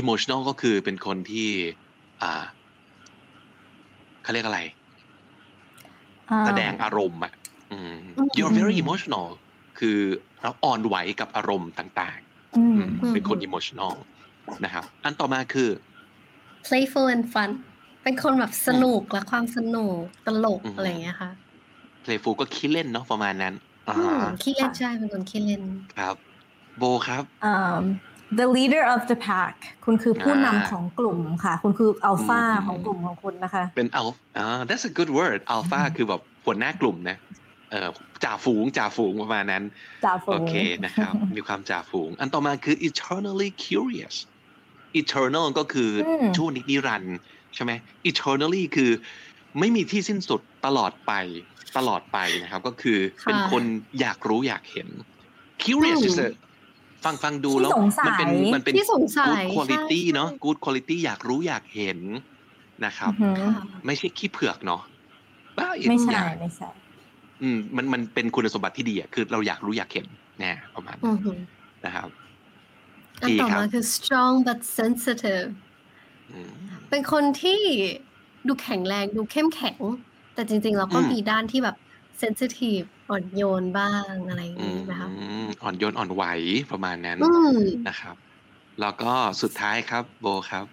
emotional ก็คือเป็นคนที่ เค้าเรียกอะไร แสดงอารมณ์อ่ะ You're very emotional คือเราอ่อนไหวกับอารมณ์ต่างๆ เป็นคน emotional นะครับ อันต่อมาคือ playful and fun เป็นคนแบบสนุกและความสนุกตลกอะไรอย่างเงี้ยค่ะ Playful ก็ขี้เล่นเนาะ ประมาณนั้น ขี้เล่นใช่ เป็นคนขี้เล่นครับ โบครับ The leader of the pack คุณคือผู้นำของกลุ่มค่ะ คุณคืออัลฟาของกลุ่มของคุณนะคะ เป็นอัลฟา That's a good word อัลฟา คือแบบหัวหน้ากลุ่มนะ จ่าฝูง ประมาณนั้น จ่าฝูง โอเคนะครับ มีความจ่าฝูง อันต่อมาคือ eternally curious eternal ก็คือชั่วนิรันดร์ ใช่มั้ย eternally คือไม่มีที่สิ้นสุดตลอดไปนะครับ ก็คือเป็นคนอยากรู้อยากเห็น curious ฟังดูแล้วมันเป็น good quality เนาะ good quality อยากรู้อยากเห็นนะครับ ไม่ใช่ขี้เผือกเนาะ ไม่ใช่ มันเป็นคุณสมบัติที่ดีอ่ะ คือเราอยากรู้อยากเห็นนะประมาณนั้นนะครับ อันต่อมาคือ strong but sensitive เป็นคนที่ดูแข็งแรงดูเข้มแข็งแต่จริงๆเราก็มีด้านที่แบบเซนซิทีฟอ่อนโยนบ้างอะไรอย่างนี้นะคะอ่อนโยนอ่อนไหวประมาณนั้นนะครับแล้วก็สุดท้ายครับโบครับ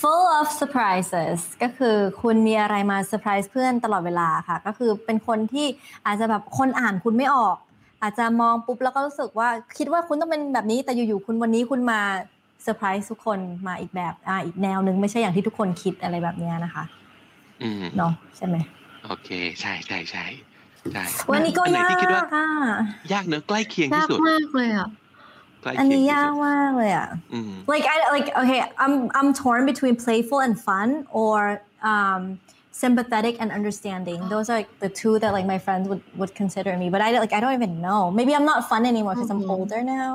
full of surprises ก็คือคุณมีอะไรมาเซอร์ไพรส์เพื่อนตลอดเวลาค่ะก็คือเป็นคนที่อาจจะแบบคนอ่านคุณไม่ออกอาจจะมองปุ๊บแล้วก็รู้สึกว่าคิดว่าคุณต้องเป็นแบบนี้แต่อยู่ๆคุณวันนี้คุณมาเซอร์ไพรส์ทุกคนมาอีกแบบอีกแนวนึงไม่ใช่อย่างที่ทุกคนคิดอะไรแบบนี้นะคะเนาะใช่ไหมโอเคใช่ใช่ใช่ใช่วันนี้ก็ยากค่ะยากเนอะใกล้เคียงที่สุดยากมากเลยอ่ะอันนี้ยากมากเลยอ่ะ like okay I'm torn between playful and fun or sympathetic and understanding those are like the two that like my friends would consider me but I don't even know maybe I'm not fun anymore because I'm older now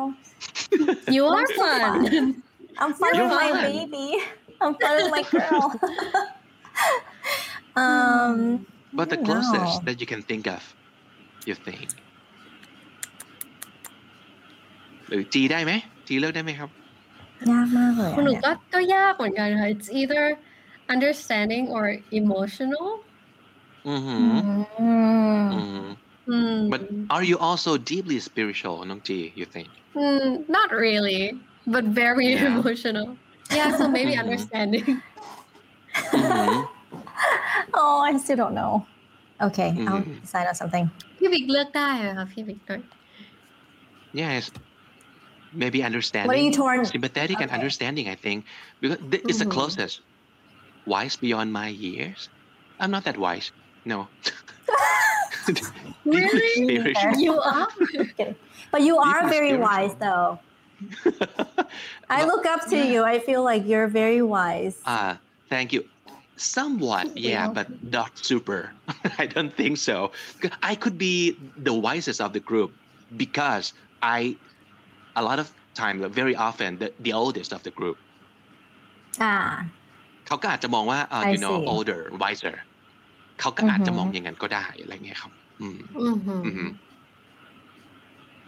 you are fun I'm fun with my baby I'm fun with my girl but the closest that you can think of you thinkหรือ G ได้ไหม G เลือกได้ไหมครับยากมากเลยคุณหนูก็ยากเหมือนกันค่ะ It's either understanding or emotional But are you also deeply spiritual น้อง G you think Not really but very emotional Yeah so maybe understanding Oh I still don't know Okay I'll decide on something พี่บิ๊กเลือกได้เหรอคะพี่บิ๊กด้วย Yes Maybe understanding, sympathetic and understanding, I think, because it's the closest. Wise beyond my years? I'm not that wise. No. Really? You are? But you are very wise, though. I look up to you. I feel like you're very wise. Thank you. Somewhat, yeah, but not super. I don't think so. I could be the wisest of the group because a lot of time like very often the oldest of the group เขาก็อาจจะมองว่าyou know older wiser เขาก็อาจจะมองอย่างนั้นก็ได้อะไรเงี้ยครับ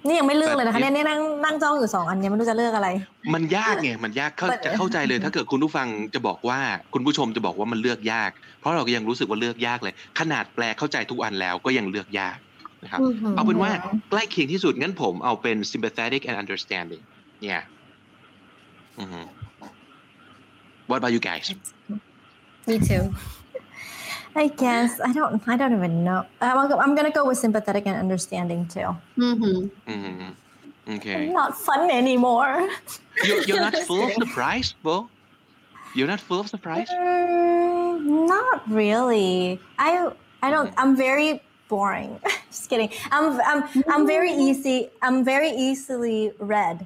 นี่ยังไม่เลือกเลยนะคะเนี่ยนั่งจ้องอยู่2อันยังไม่รู้จะเลือกอะไรมันยากไงมันยากเข้าใจเลยถ้าเกิดคุณผู้ฟังจะบอกว่าคุณผู้ชมจะบอกว่ามันเลือกยากเพราะเราก็ยังรู้สึกว่าเลือกยากเลยขนาดแปลเข้าใจทุกอันแล้วก็ยังเลือกยากเอาเป็นว่าใกล้เคียงที่สุดงั้นผมเอาเป็น sympathetic and understanding yeah what about you guys me too I guess I don't even know I'm gonna go with sympathetic and understanding too okay I'm not fun anymore you're not full of surprise Bo you're not full of surprise not really I don't I'm very boring just kidding I'm very easily read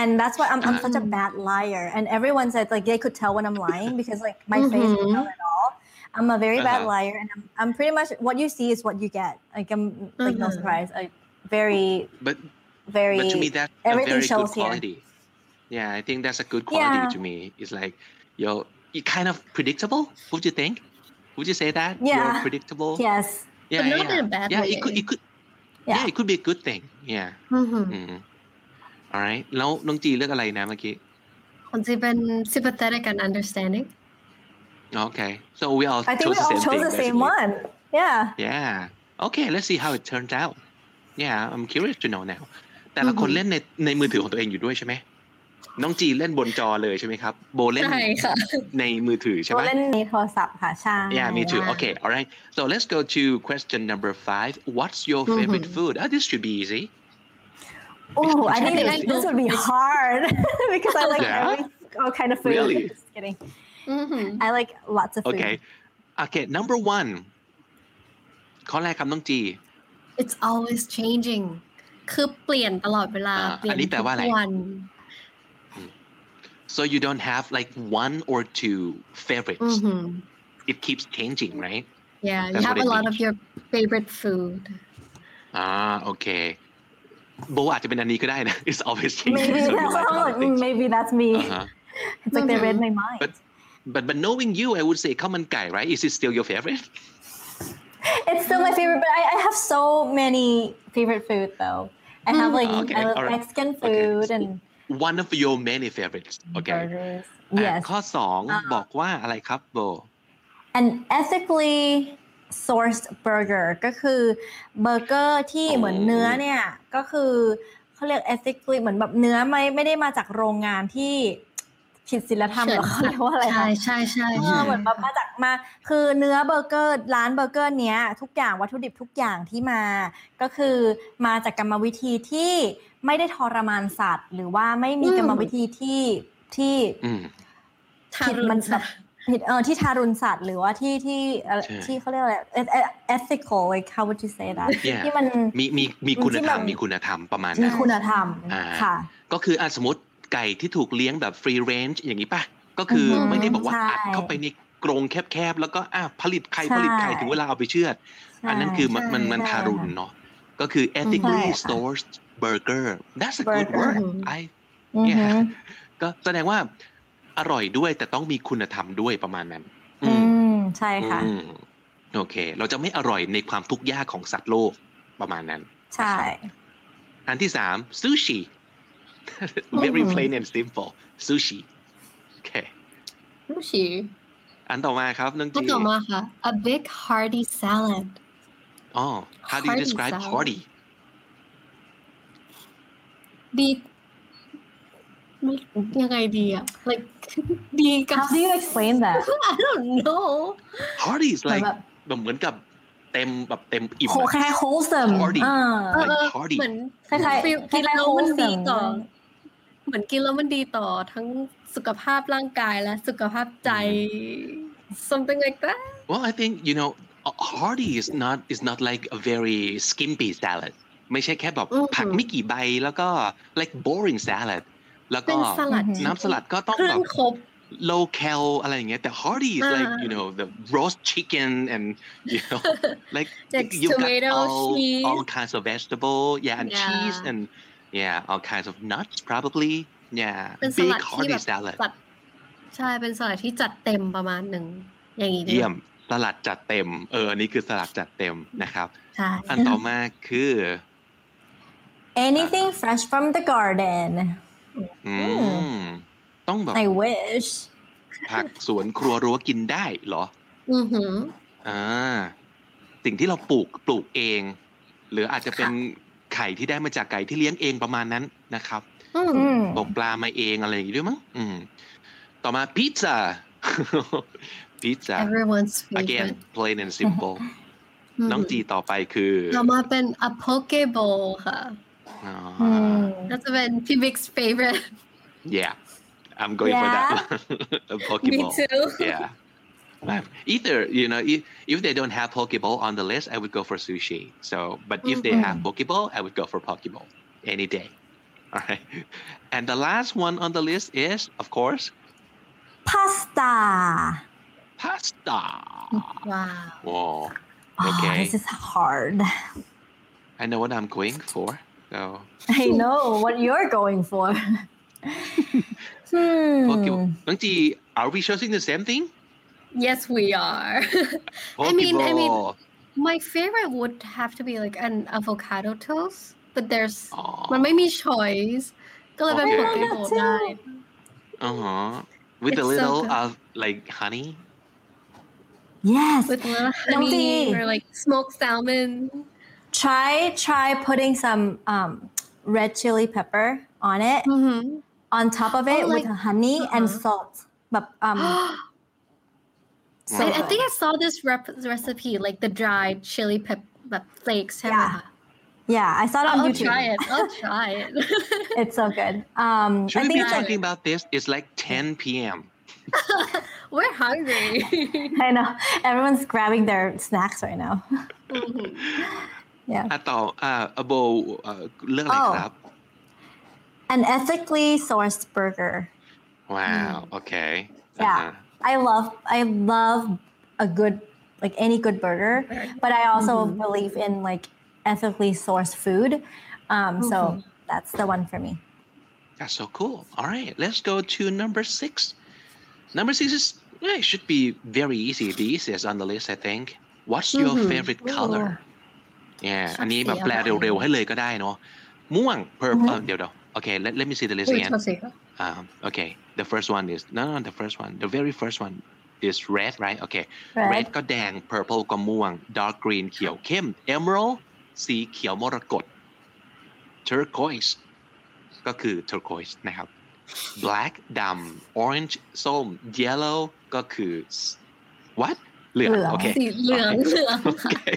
and that's why I'm such a bad liar and everyone said like they could tell when I'm lying because like my face is not at all I'm a very bad liar and I'm pretty much what you see is what you get like I'm like no surprise I very but to me that's everything a very shows good quality here. Yeah I think that's a good quality to me it's like you're kind of predictable would you think would you say that you're predictable yes Yeah, but not in a bad way. It could be a good thing. Yeah. All right. แล้วน้องจีเลือกอะไรนะเมื่อกี้ของจีเป็น sympathetic and understanding. Okay. So we all chose the same one. Yeah. Yeah. Okay. Let's see how it turns out. Yeah. I'm curious to know now. แต่ละคนเล่นในมือถือของตัวเองอยู่ด้วยใช่ไหมน้องจีเล่นบนจอเลยใช่ไหมครับโบเล่นในมือถือใช่ไหมโบเล่นในโทรศัพท์ค่ะใช่ Yeah me too okay alright so let's go to question number 5 what's your favorite food this should be easy oh I think this would be hard because I like every all kind of food really just kidding I like lots of food okay number 1ข้อแรกครับน้องจี It's always changing คือเปลี่ยนตลอดเวลาเปลี่ยนทุกวันSo you don't have like one or two favorites. It keeps changing, right? Yeah, you have a lot of your favorite food. Okay. โบอาจจะเป็นอันนี้ก็ได้นะ It's always changing. Maybe that's me. It's like they read my mind. But knowing you, I would say, come on, guy, right? Is it still your favorite? It's still my favorite, but I have so many favorite food though. I have like Mexican food and one of your many favorites okay yes ข้อ2บอกว่าอะไรครับโบ an ethically sourced burger ก็คือเบอร์เกอร์ที่เหมือนเนื้อเนี่ยก็คือเขาเรียก ethically เหมือนแบบเนื้อไม่ได้มาจากโรงงานที่ผิดศีลธรรมหรอเขาเรียกว่าอะไรคะใช่ใช่เหมือนแบบมาจากมาคือเนื้อเบอร์เกอร์ร้านเบอร์เกอร์เนี้ยทุกอย่างวัตถุดิบทุกอย่างที่มาก็คือมาจากกรรมวิธีที่ไม่ได้ทรมานสัตว์หรือว่าไม่มีกรรมวิธีที่ผิดมันแบบผิดที่ทารุณสัตว์หรือว่าที่เขาเรียกอะไร ethical like how would you say that ที่มันมีคุณธรรมประมาณนั้นมีคุณธรรมค่ะก็คือสมมติไก่ที่ถูกเลี้ยงแบบ free range อย่างนี้ป่ะก็คือไม่ได้บอกว่าอัดเข้าไปในกรงแคบๆแล้วก็ผลิตไข่ถึงเวลาเอาไปเชือดอันนั้นคือมันทารุณเนาะก็คือ ethically sourced burger that's a good word I yeah ก็แสดงว่าอร่อยด้วยแต่ต้องมีคุณธรรมด้วยประมาณนั้นใช่ค่ะโอเคเราจะไม่อร่อยในความทุกข์ยากของสัตว์โลกประมาณนั้นใช่อันที่3 sushi very plain and simple sushi okay sushi อันต่อมาครับน้องจีอันต่อมาค่ะ a big hearty salad oh how do you describe hearty big ยังไงดีอ่ะ like ดี how do you explain that I don't know hearty is like เหมือนกับเต็มอิ่มคล้ายๆ wholesome hearty like hearty เหมือนคล้ายๆกินแล้วมันดีต่อเหมือนกินแล้วมันดีต่อทั้งสุขภาพร่างกายและสุขภาพใจ something like that well I think you know hearty is not like a very skimpy salad ไม่ใช่แค่แบบผักไม่กี่ใบแล้วก็ like boring salad แล้วก็น้ำสลัดก็ต้องแบบlow cal อะไรอย่างเงี้ยแต่ hearty is like you know the roast chicken and you know like you got all kinds of vegetable yeah and cheese and yeah all kinds of nuts probably yeah big hearty salad ใช่เป็นสลัดที่จัดเต็มประมาณนึงอย่างงี้เยี่ยมสลัดจัดเต็มอันนี้คือสลัดจัดเต็มนะครับอันต่อมาคือ anything fresh from the garden ต้องแบบ I wish ผักสวนครัวรั้วกินได้เหรออือหือสิ่งที่เราปลูกเองหรืออาจจะเป็นไข่ที่ได้มาจากไก่ที่เลี้ยงเองประมาณนั้นนะครับตกปลามาเองอะไรอย่างงี้ด้วยมั้งต่อมาพิซซ่า pizza everyone's favorite again plain and simple น้องจีต่อไปคือต่อมาเป็น a poke bowl ค่ะน่าจะเป็นพี่บิ๊ก favorite yeah I'm going for that a Pokeball. Me too. Yeah. Either, you know, if they don't have Pokeball on the list, I would go for sushi. So, but if they have Pokeball, I would go for Pokeball any day. All right. And the last one on the list is, of course, pasta. Wow. Whoa. Okay. Oh, this is hard. I know what I'm going for. So. I know what you're going for. Nongji, are we choosing the same thing? Yes, we are. I mean, my favorite would have to be like an avocado toast, but there's,มันไม่มี choice. ก็เลยเป็น poke bowl ได้ With a little of like honey. Yes. With a little honey or like smoked salmon. Try putting some red chili pepper on it. On top of it with honey and salt. But so I think I saw this recipe, like the dried chili flakes. Yeah, I saw it on YouTube. I'll try it. It's so good. Should we be talking about this? It's like 10 p.m. We're hungry. I know. Everyone's grabbing their snacks right now. Yeah. Ato, abo, look like that.An ethically sourced burger. Wow. Okay. Yeah, I love a good like any good burger, but I also believe in like ethically sourced food. So that's the one for me. That's so cool. All right, let's go to number 6. Number 6 is it should be very easy. The easiest on the list, I think. What's your favorite color? Yeah, อันนี้แบบแปลเร็วๆให้เลยก็ได้เนาะม่วง purple เดี๋ยว Okay, let me see the list again. Okay, the first one is no, the first one, the very first one is red, right? Okay, red ก็แดง purple ก็ม่วง dark green เขียวเข้ม emerald สีเขียวมรกต turquoise ก็คือ turquoise นะครับ black ดำ orange ส้ม yellow ก็คือ what เหลือง okay สีเหลือง okay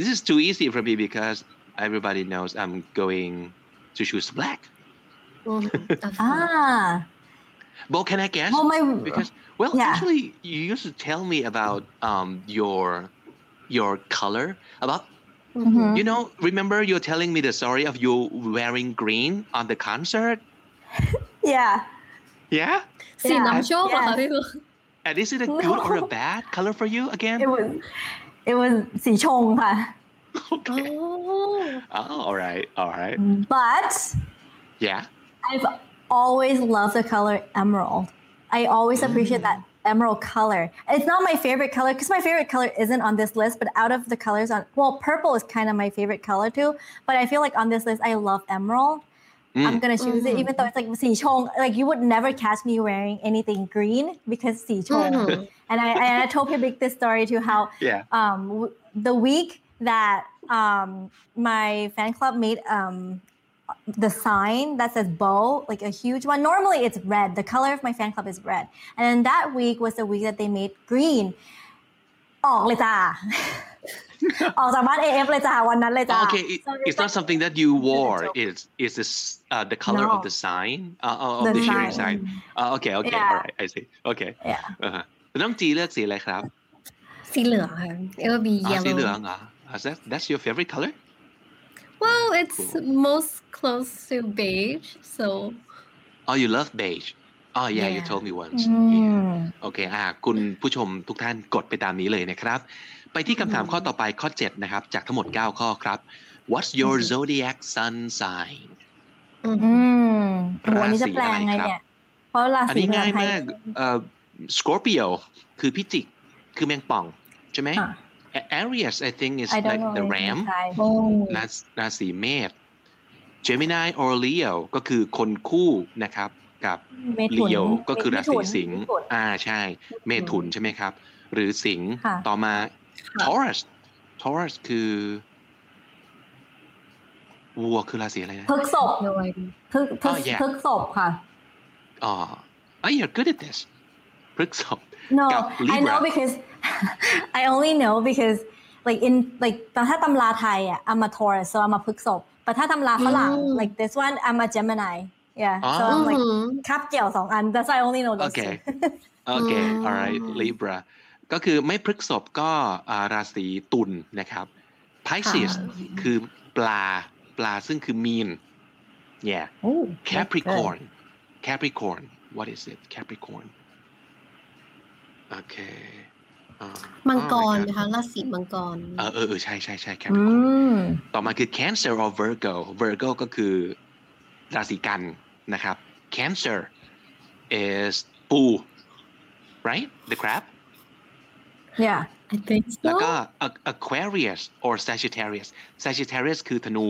this is too easy for me because everybody knows I'm going to choose black. But can I guess? Because actually, you used to tell me about your color. About you know, remember you're telling me the story of you wearing green on the concert. Yeah. Yeah. See, I'm sure. And is it a good or a bad color for you again? It was สีชงค่ะ Okay. Oh, all right. But yeah, I've always loved the color emerald. I always appreciate that emerald color. It's not my favorite color because my favorite color isn't on this list. But out of the colors on, purple is kind of my favorite color too. But I feel like on this list, I love emerald. I'm gonna choose it, even though it's like สีชง. Like you would never catch me wearing anything green because สีชง. And I told Pibik this story too. How the week that my fan club made the sign that says bow, like a huge one. Normally it's red. The color of my fan club is red. And then that week was the week that they made green. ออกเลยจ้า ออกจากบ้าน AF เลยจ้าวันนั้นเลยจ้า Okay, it's not something that you wore. It's this the color of the sign of the cheering sign. Okay, all right, I see. Okay. Yeah. น้องจีเลือกสีอะไรครับสีเหลืองค่ะ It will be yellow. สีเหลืองเหรอ That's your favorite color? Well, it's most close to beige, so. Oh, you love beige. Oh yeah, you told me once. Okay, คุณผู้ชมทุกท่านกดไปตามนี้เลยนะครับไปที่คำถามข้อต่อไปข้อ7นะครับจากทั้งหมด9ข้อครับ What's your zodiac sun sign? ราศีอะไรครับเพราะราศีอันนี้ง่ายมากScorpio คือพิจิกคือแมงป่องใช่ไหม Aries I think is like the ram ราศีเมษ Gemini or Leo ก็คือคนคู่นะครับกับ Leo ก็คือราศีสิงห์ใช่เมถุนใช่ไหมครับหรือสิงห์ต่อมา Taurus คือวัวคือราศีอะไรนะพฤษภพฤษภค่ะอ๋อ you're good at this พฤษภ No I know because I only know because like in like ถ้าตำราไทยอ่ะ I'm a Taurus so I'm a พฤษภแต่ถ้าตำราฝรั่ง like this one I'm a Gemini Yeah, so I'm like Capricorn 2อัน that's I only know those two. Okay, all right, Libra. ก็คือไม่พฤษภก็ราศีตุลนะครับ Pisces คือปลาซึ่งคือ Mean. Yeah. Capricorn. What is it? Capricorn. Okay. มังกรนะคะราศีมังกรใช่ๆๆ Capricorn. ต่อมาคือ Cancer or Virgo. Virgo ก็คือราศีกันนะครับ Cancer is ปู right the crab yeah I think so แล้วก็ Aquarius or Sagittarius คือธนู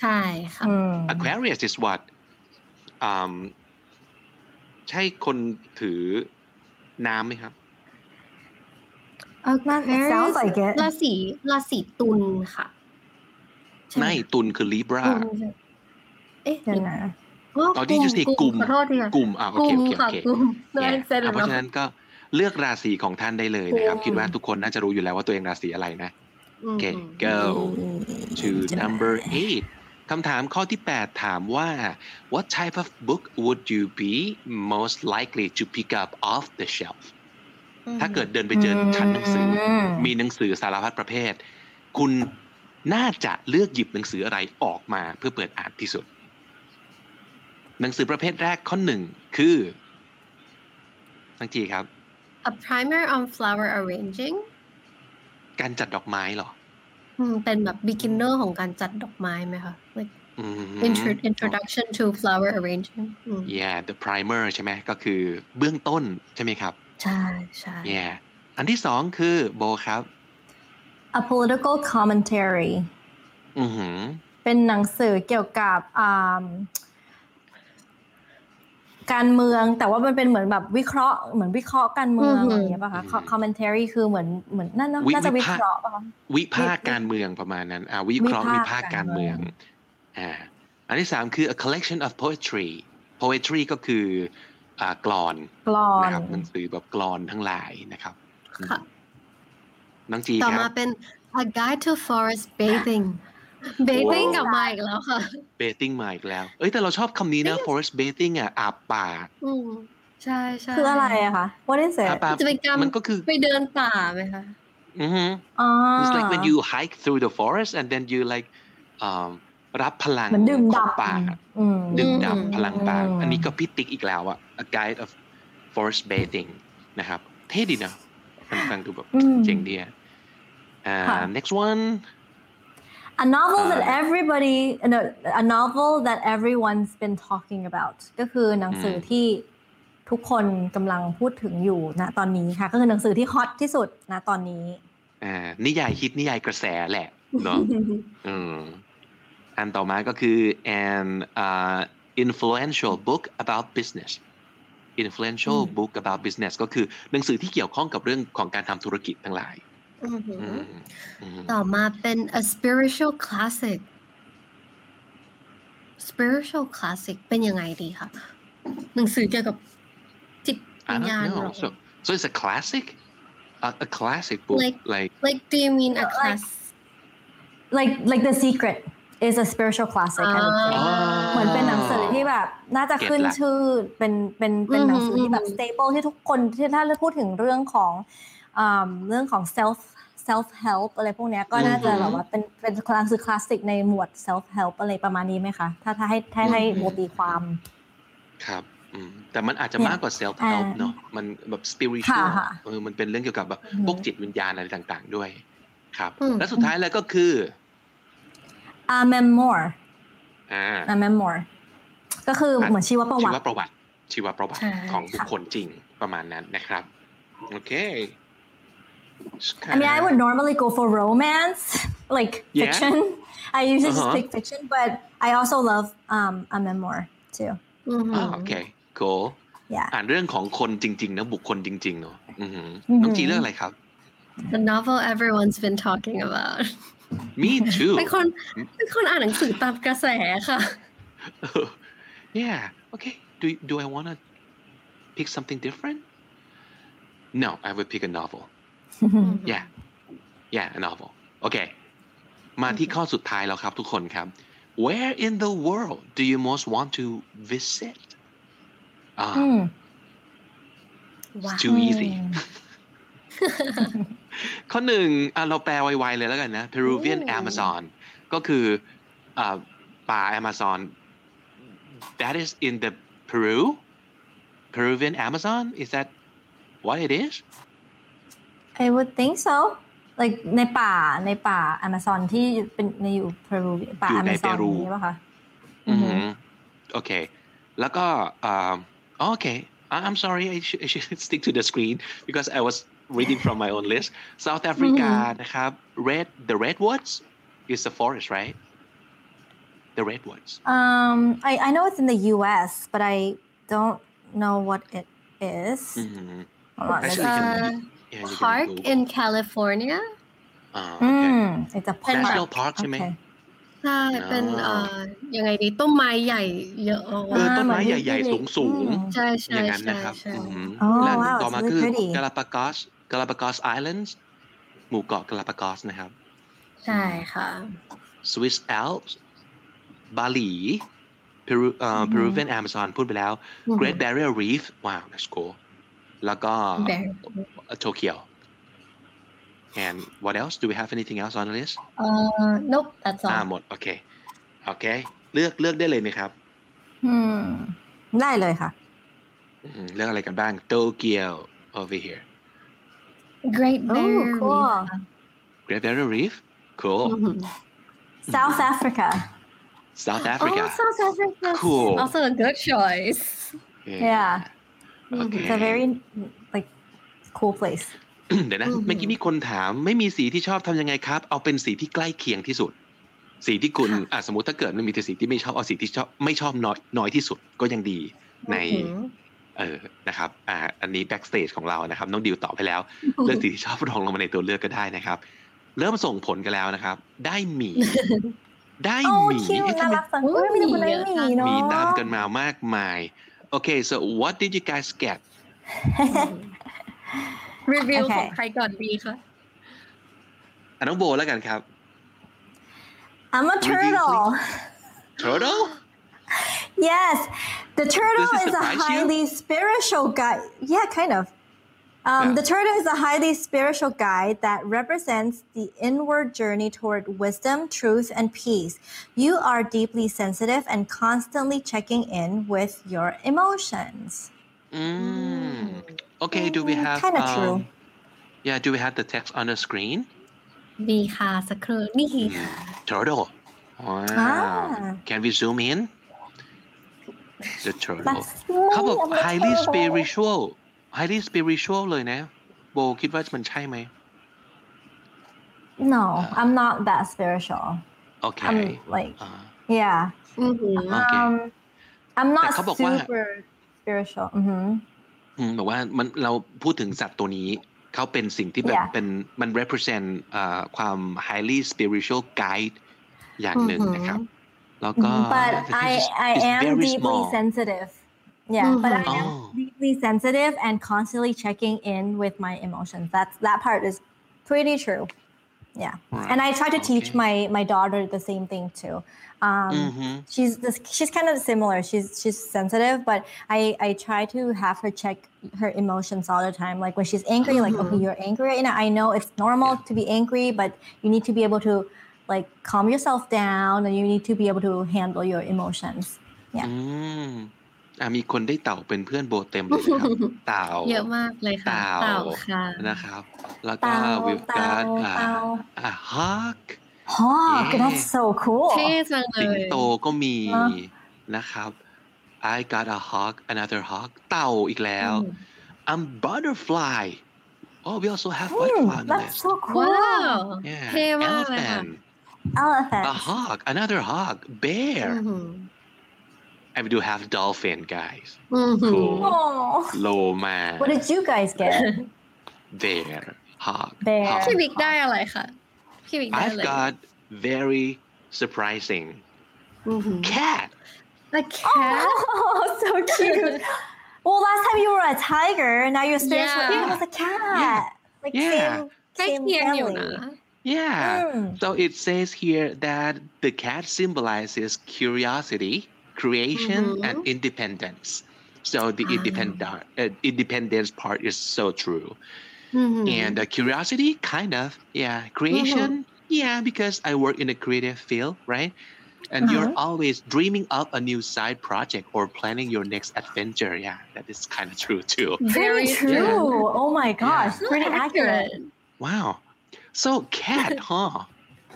ใช่ค่ะ Aquarius is what ใช่คนถือน้ำไหมครับ Aquarius sounds like it ราศีตุลค่ะไม่ตุลคือ Libraตอนที่อยู่ที่กลุ่มโอเคเพราะฉะนั้นก็เลือกราศีของท่านได้เลยนะครับคิดว่าทุกคนน่าจะรู้อยู่แล้วว่าตัวเองราศีอะไรนะโอเค go to number 8 คำถามข้อที่8ถามว่า what type of book would you be most likely to pick up off the shelf ถ้าเกิดเดินไปเจอชั้นหนังสือมีหนังสือสารพัดประเภทคุณน่าจะเลือกหยิบหนังสืออะไรออกมาเพื่อเปิดอ่านที่สุดหนังสือประเภทแรกข้อ1คือสังเกตครับ A primer on flower arranging การจัดดอกไม้เหรอเป็นแบบ beginner ของการจัดดอกไม้ไหมคะ like introduction to flower arranging yeah the primer ใช่ไหมก็คือเบื้องต้นใช่ไหมครับใช่ yeah อันที่2คือโบครับA political commentary อือหือ เป็นหนังสือเกี่ยวกับการเมืองแต่ว่ามันเป็นเหมือนแบบวิเคราะห์การเมืองอะไรอย่างเงี้ยป่ะคะ commentary คือเหมือนน่าจะวิเคราะห์ป่ะคะวิพากษ์การเมืองประมาณนั้นวิพากษ์การเมืองอันที่3คือ a collection of poetry ก็คือกลอนนะครับหนังสือแบบกลอนทั้งหลายนะครับค่ะน้องจีครับต่อมาเป็น a guide to forest bathing กับมาอีกแล้วค่ะ bathing มาอีกแล้วเอ้ยแต่เราชอบคำนี้นะ forest bathing อ่ะอาบป่าใช่ๆคืออะไรอะคะ what is it จะเป็นการไปเดินป่าไหมคะอือฮึอ๋อ it's like when you hike through the forest and then you like รับพลังของป่าดื่มด่ำพลังป่าอันนี้ก็พิติกอีกแล้วอ่ะ a guide of forest bathing นะครับเท่ดีนะฟังดูแบบเจ๋งดีอ่ะnext one a novel that everyone's been talking about ก็คือหนังสือที่ทุกคนกำลังพูดถึงอยู่ณตอนนี้ค่ะก็คือหนังสือที่ฮอตที่สุดณตอนนี้นิยายฮิตนิยายกระแสแหละเนาะอันต่อมาก็คือ an influential book about businessก็คือหนังสือที่เกี่ยวข้องกับเรื่องของการทำธุรกิจทั้งหลายต่อมาเป็น a spiritual classic เป็นยังไงดีคะหนังสือเกี่ยวกับจิตวิญญาณ so it's a classic a classic book like do you mean a class like The Secret is a spiritual classic เหมือนเป็นหนังสือที่แบบน่าจะขึ้นชื่อเป็นหนังสือที่แบบ staple ที่ทุกคนที่ถ้าพูดถึงเรื่องของself help อะไรพวกเนี้ยก็น่าจะแบบว่าเป็นคลาสสิกในหมวด self help อะไรประมาณนี้มั้ยคะถ้าให้โมตีความครับแต่มันอาจจะมากกว่า self help เนาะมันแบบ spiritual มันเป็นเรื่องเกี่ยวกับแบบพวกจิตวิญญาณอะไรต่างๆด้วยครับและสุดท้ายแล้วก็คือa memoir a memoir ก็คือเหมือนชีวประวัติของบุคคลจริงประมาณนั้นนะครับโอเค I mean I would normally go for romance like fiction I usually just pick fiction but I also love a memoir too okay cool อ่านเรื่องของคนจริงๆนะบุคคลจริงๆเนาะน้องจีเลือกอะไรครับ The novel everyone's been talking about Me too เป็นคนอ่านหนังสือตามกระแสค่ะ Yeah okay do I want to pick something different No I would pick a novel Yeah a novel Okay มาที่ข้อสุดท้ายแล้วครับทุกคนครับ Where in the world do you most want to visit It's too easy ข้อ1เราแปลไวๆเลยแล้วกันนะ Peruvian Amazon ก็คือป่า Amazon That is in the Peruvian Amazon is that what it is? I would think so like ในป่า Amazon ที่เป็นในอยู่เปรูป่า Amazon นี่ป่ะคะอืมโอเคแล้วก็okay I'm sorry I should stick to the screen because I was reading from my own list South Africa นะครับ the Redwoods is the forest right the Redwoods I know it's in the US but I don't know what it is park in California it's a park national park ใช่ไหมใช่เป็นยังไงดีต้นไม้ใหญ่เยอะต้นไม้ใหญ่ๆสูงๆใช่ๆอย่างนั้นนะครับแล้วต่อมาคือ Galapagos Islands หมู่เกาะ Galapagos นะครับใช่ค่ะ Swiss Alps Bali Peruvian Amazon พูดไปแล้ว Great Barrier Reef ว้าว let's go แล้วก็ Tokyo and what else do we have anything else on the list nope that's all หมดโอเคเลือกได้เลยมั้ยครับได้เลยค่ะเลือกอะไรกันบ้าง Tokyo over here Great Barrier Reef cool South Africa. Oh, South Africa. Cool. Also a good choice. Yeah. Okay. It's a very like cool place. เดี๋ยวนะเมื่อกี้มีคนถามไม่มีสีที่ชอบทำยังไงครับเอาเป็นสีที่ใกล้เคียงที่สุด สีที่คุณสมมติถ้าเกิดมันมีแต่สีที่ไม่ชอบเอาสีที่ชอบไม่ชอบน้อยที่สุดก็ยังดีในนะครับอันนี้แบ็กสเตจของเรานะครับน้องดิวตอบไปแล้วเลือกสีที่ชอบรองลงมาในตัวเลือกก็ได้นะครับเริ่มส่งผลกันแล้วนะครับได้หมีมีตามกันมามากมายโอเค so what did you guys get รีวิวของใครก่อนดีคะน้องโบแล้วกันครับI'm a turtle. Turtle? Yes, the turtle is a highly spiritual guide. Yeah, kind of. The turtle is a highly spiritual guide that represents the inward journey toward wisdom, truth, and peace. You are deeply sensitive and constantly checking in with your emotions. Okay, do we have kind of true? Yeah, do we have the text on the screen?มีค่ะสักครู่นี่ turtle wow can we zoom in the turtle เขาบอก highly spiritual เลยนะโบคิดว่ามันใช่ไหม no I'm not that spiritual okay I'm like yeah okay I'm not super spiritual บอกว่ามันเราพูดถึงสัตว์ตัวนี้เขาเป็นสิ่งที่แบบเป็นมัน represent ความ highly spiritual guide อย่างหนึ่งนะครับแล้วก็ but I am deeply sensitive yeah but I am deeply sensitive and constantly checking in with my emotions that part is pretty true yeah right. and I try to teach my daughter the same thing too she's kind of similar she's sensitive but I try to have her check her emotions all the time like when she's angry like okay you're angry right now I know it's normal to be angry but you need to be able to like calm yourself down and you need to be able to handle your emotions yeah มีคนได้เต่าเป็นเพื่อนโบเต็มเลยครับเต่าเยอะมากเลยค่ะเต่าค่ะนะครับแล้วก็วิวการ์ดhawk that's so cool เท่จังเลยสิงโตก็มีนะครับ I got a hawk another hawk เต่าอีกแล้ว I'm butterfly oh we also have butterfly that's so cool yeah เท่มากเลยค่ะ elephant a hawk another hawk bear I do have dolphin guys. Cool. Loma. What did you guys get? Bear, hawk. Bear. พี่บิ๊กได้อะไรคะพี่บิ๊กได้อะไร I've got very surprising cat. A cat. Oh, so cute. Well, last time you were a tiger, now you're spiritual. Yeah. It was a cat. Yeah. Like same family. Yeah. So it says here that the cat symbolizes curiosity.Creation and independence. So the independence part is so true. And curiosity, kind of, yeah. Creation, yeah, because I work in a creative field, right? And you're always dreaming up a new side project or planning your next adventure. Yeah, that is kind of true too. Very true. Yeah. Oh my gosh, pretty accurate. Wow. So cat, huh?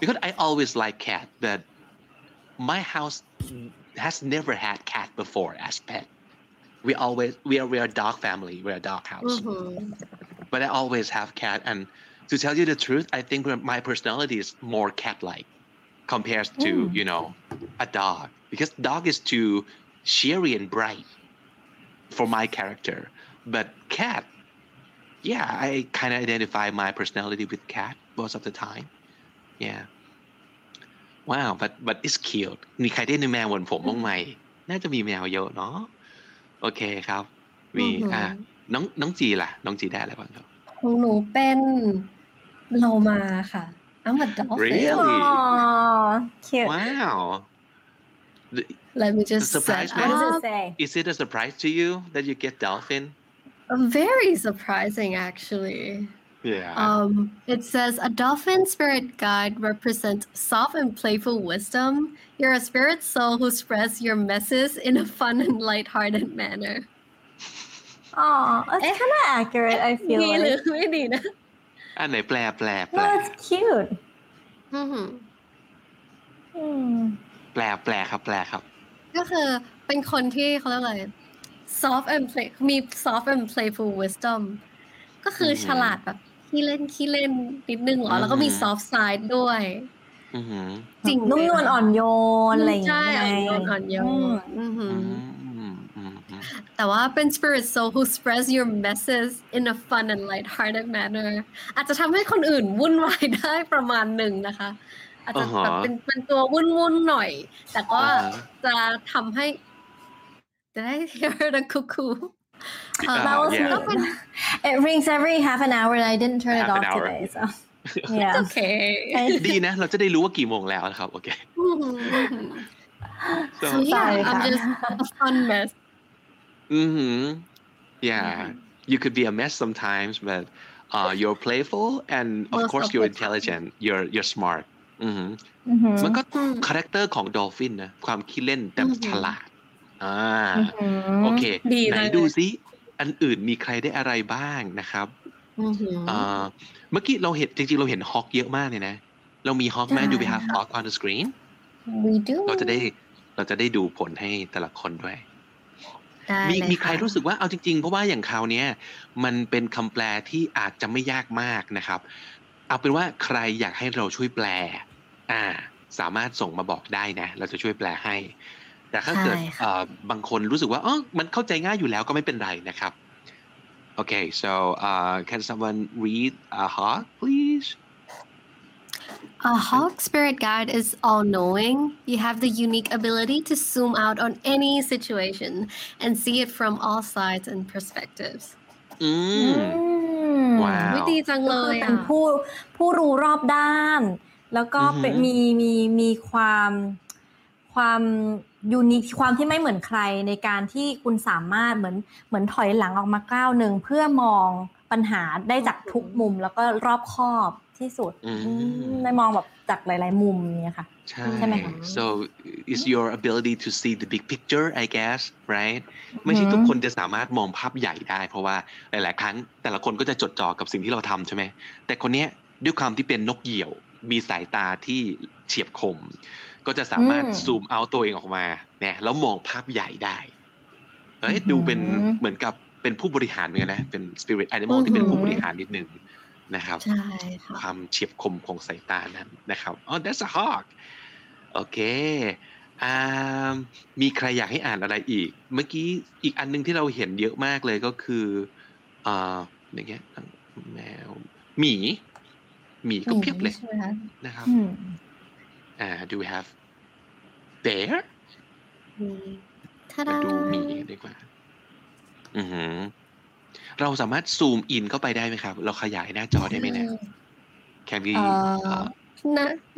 Because I always like cat, but my house.Has never had cat before as pet. We are dog family. We're a dog house. But I always have cat. And to tell you the truth, I think my personality is more cat-like compared to a dog because dog is too cheery and bright for my character. But cat, yeah, I kind of identify my personality with cat most of the time. Yeah.Wow, but it's cute. มีใครได้แมวเหมือนผมบ้างไหมน่าจะมีแมวเยอะเนาะโอเคครับมีน้องจีล่ะน้องจีได้อะไรบ้างครับของหนูเป็นโลมาค่ะ I'm a dolphin. Really? Aww, cute. Wow. Let me just surprise me. What does it say? Is it a surprise to you that you get dolphin? Very surprising, actually.Yeah. It says a dolphin spirit guide represents soft and playful wisdom. You're a spirit soul who spreads your messages in a fun and lighthearted manner. Oh, that's kind of accurate. I feel like. Really, really. อันไหนแปลแปลแปล That's cute. แปลแปลครับแปลครับก็คือเป็นคนที่เขาเรียกอะไร soft and play มี soft and playful wisdom ก็คือฉลาดแบบขี้เล่นนิดนึงเหรอแล้วก็มี soft side ด้วย จิ๋งนุ่มนวลอ่อนโยนอะไรอย่างเงี้ยใช่อ่อนโยนแต่ว่าเป็น spirit soul who spreads your messages in a fun and light-hearted manner อาจจะทำให้คนอื่นวุ่นวายได้ประมาณหนึ่งนะคะอาจจะแบบเป็นตัววุ่นหน่อยแต่ก็จะทำให้จะได้ hear the cuckoo that was me it rings every half an hour and I didn't turn it off today so yeah okay ดีนะเราจะได้รู้ว่ากี่โมงแล้วนะครับโอเค so yeah I'm just a fun mess yeah you could be a mess sometimes but you're playful and of course you're intelligent you're smart มันก็คาแรคเตอร์ของดอลฟินนะความขี้เล่นแต่ฉลาดโอเคไหนดูซิอันอื่นมีใครได้อะไรบ้างนะครับเมื่อกี้เราเห็นจริงๆเราเห็นฮอคเยอะมากเลยนะเรามีฮอคแมนอยู่ไปหาฮอค on the screen we do เราจะได้ดูผลให้แต่ละคนด้วยมีใครรู้สึกว่าเอาจริงๆเพราะว่าอย่างคราวนี้มันเป็นคำแปลที่อาจจะไม่ยากมากนะครับเอาเป็นว่าใครอยากให้เราช่วยแปลสามารถส่งมาบอกได้นะเราจะช่วยแปลให้แต่ถ้าเกิดบางคนรู้สึกว่าอ๋อมันเข้าใจง่ายอยู่แล้วก็ไม่เป็นไรนะครับโอเค so can someone read a hawk please A hawk spirit guide is all-knowing. You have the unique ability to zoom out on any situation and see it from all sides and perspectives. ว้าวดีจังเลยเป็นผู้รู้รอบด้านแล้วก็เป็นมีความยูนิคความที่ไม่เหมือนใครในการที่คุณสามารถเหมือนถอยหลังออกมาก้าวนึงเพื่อมองปัญหาได้จากทุกมุมแล้วก็รอบคอบที่สุดในมองแบบจากหลายๆมุมเนี่ยค่ะใช่ไหมคะ so is your ability to see the big picture I guess right ไม่ใช่ทุกคนจะสามารถมองภาพใหญ่ได้เพราะว่าหลายๆครั้งแต่ละคนก็จะจดจ่อกับสิ่งที่เราทำใช่ไหมแต่คนนี้ด้วยความที่เป็นนกเหยี่ยวมีสายตาที่เฉียบคมก็จะสามารถซูมเอาตัวเองออกมาเนี่ยแล้วมองภาพใหญ่ได้เฮ้ยดูเป็นเหมือนกับเป็นผู้บริหารเหมือนกันนะเป็น spirit animal ที่เป็นผู้บริหารนิดนึงนะครับความเฉียบคมของสายตานั้นนะครับอ๋อ that's a hawk โอเคมีใครอยากให้อ่านอะไรอีกเมื่อกี้อีกอันนึงที่เราเห็นเยอะมากเลยก็คืออย่างเงี้ยแมวหมีก็เพียบเลยนะครับdo we have bear มาดูหมีดีกว่าอือหือเราสามารถซูมอินเข้าไปได้ไหมครับเราขยายหน้าจอได้ไหมเนี่ยแคมปี้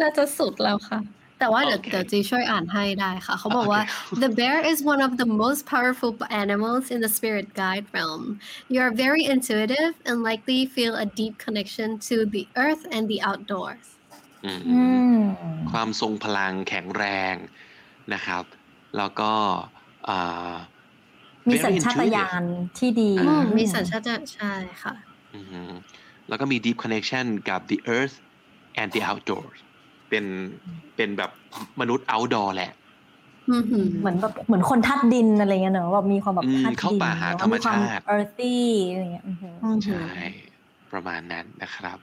น่าจะสุดแล้วค่ะแต่ว่าเดี๋ยวจีช่วยอ่านให้ได้ค่ะเขาบอกว่า The bear is one of the most powerful animals in the spirit guide realm. You are very intuitive and likely feel a deep connection to the earth and the outdoors. ความทรงพลังแข็งแรงนะครับแล้วก็มีสัญชาตญาณที่ดีมีสัญชาตญาณใช่ค่ะแล้วก็มี deep connection กับ the earth and the outdoors เป็นแบบมนุษย์ outdoor แหละเหมือนแบบเหมือนคนธาตุดินอะไรเงี้ยเนอะแบบมีความแบบธาตุดินเข้าป่าหาธรรมชาติ earthy อะไรเงี้ยใช่ประมาณนั้นนะครับ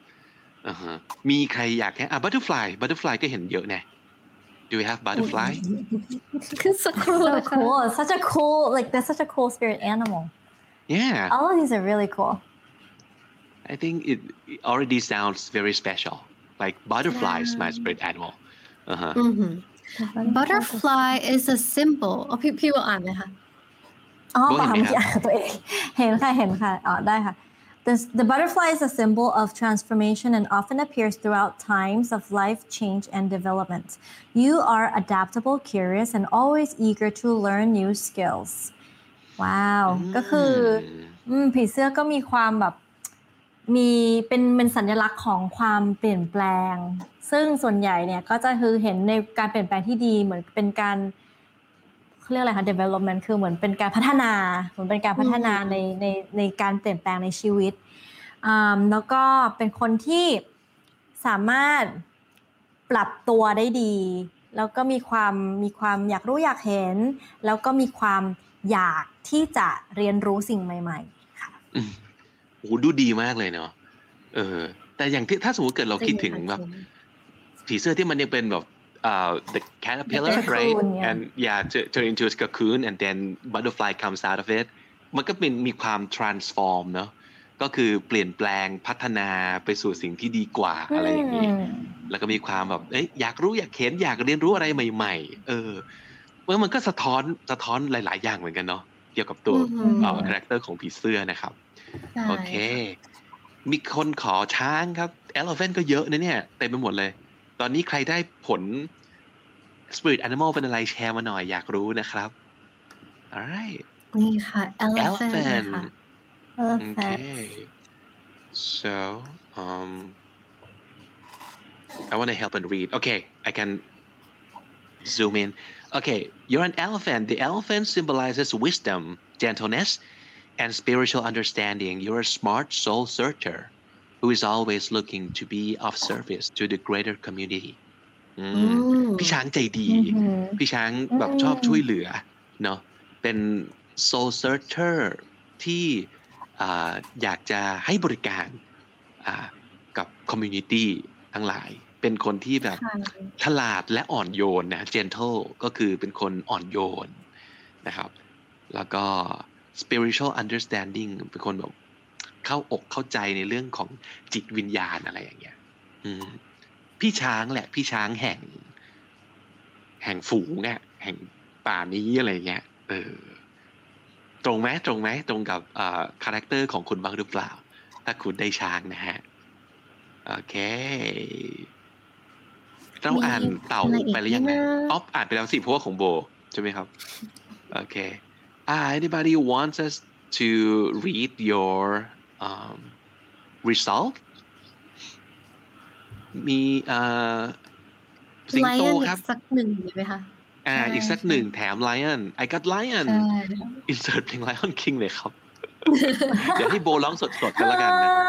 มีใครอยากแค่butterfly ก็เห็นเยอะแน่Do we have butterfly? So cool. That's such a cool spirit animal. Yeah. All of these are really cool. I think it already sounds very special. Like butterfly is my spirit animal. Butterfly is a symbol. พี่ว่าอ่านไหมคะอ๋อป่ะไม่อ่านตัวเองเห็นค่ะอ๋อได้ค่ะThe butterfly is a symbol of transformation and often appears throughout times of life change and development. You are adaptable, curious, and always eager to learn new skills. Wow. ก็คือผีเสื้อก็มีความแบบมีเป็นสัญลักษณ์ของความเปลี่ยนแปลงซึ่งส่วนใหญ่เนี่ยก็จะคือเห็นในการเปลี่ยนแปลงที่ดีเหมือนเป็นการเรียกอะไรคะ development คือเหมือนเป็นการพัฒนาในการเปลี่ยนแปลงในชีวิตแล้วก็เป็นคนที่สามารถปรับตัวได้ดีแล้วก็มีความอยากรู้อยากเห็นแล้วก็มีความอยากที่จะเรียนรู้สิ่งใหม่ๆค่ะโอ้ดูดีมากเลยเนาะแต่อย่างที่ถ้าสมมุติเกิดเราคิดถึงแบบ ผีเสื้อที่มันยังเป็นแบบ the caterpillar right yeah. and yeah turn into a cocoon and then butterfly comes out of it มันก็เป็นมีความ transform เนอะก็คือเปลี่ยนแปลงพัฒนาไปสู่สิ่งที่ดีกว่าอะไรอย่างนี้แล้วก็มีความแบบเอ๊ะอยากรู้อยากเห็นอยากเรียนรู้อะไรใหม่ๆมันก็สะท้อนหลายๆอย่างเหมือนกันเนาะเกี่ยวกับตัวคาแรคเตอร์ของผีเสื้อนะครับโอเคมีคนขอช้างครับ elephant ก็เยอะนะเนี่ยเต็มไปหมดเลยตอนนี้ใครได้ผล Spirit Animal เป็นอะไรแชร์มาหน่อยอยากรู้นะครับ alright นี่ค่ะ elephant ค่ะOkay. So, I want to help and read. Okay, I can zoom in. Okay, you're an elephant. The elephant symbolizes wisdom, gentleness, and spiritual understanding. You're a smart soul searcher who is always looking to be of service to the greater community. พี่ช้างใจดีพี่ช้างแบบชอบช่วยเหลือเนาะเป็น soul searcher ที่อยากจะให้บริการกับคอมมูนิตี้ทั้งหลายเป็นคนที่แบบฉลาดและอ่อนโยนนะ gentle ก็คือเป็นคนอ่อนโยนนะครับแล้วก็ spiritual understanding เป็นคนแบบเข้าอกเข้าใจในเรื่องของจิตวิญญาณอะไรอย่างเงี้ยพี่ช้างแหละพี่ช้างแห่งฝูงเนี่ยแห่งป่านี้อะไรเงี้ยตรงไหมตรงกับคาแรคเตอร์ของคุณบ้างหรือเปล่าถ้าคุณได้ช้างนะฮะโอเคเราอ่านเต่าไปแล้วยังไงอ๊อฟอ่านไปแล้วสิเพราะว่าของโบใช่ไหมครับโอเค anybody wants us to read your result มีสิงโตครับสักหนึ่งได้ไหมคะอีกสักหนึ่งแถม Lion I got Lion insert เพลง Lion King เลยครับเดี๋ยวให้โบร้องสดๆกันแล้วกันนะครับ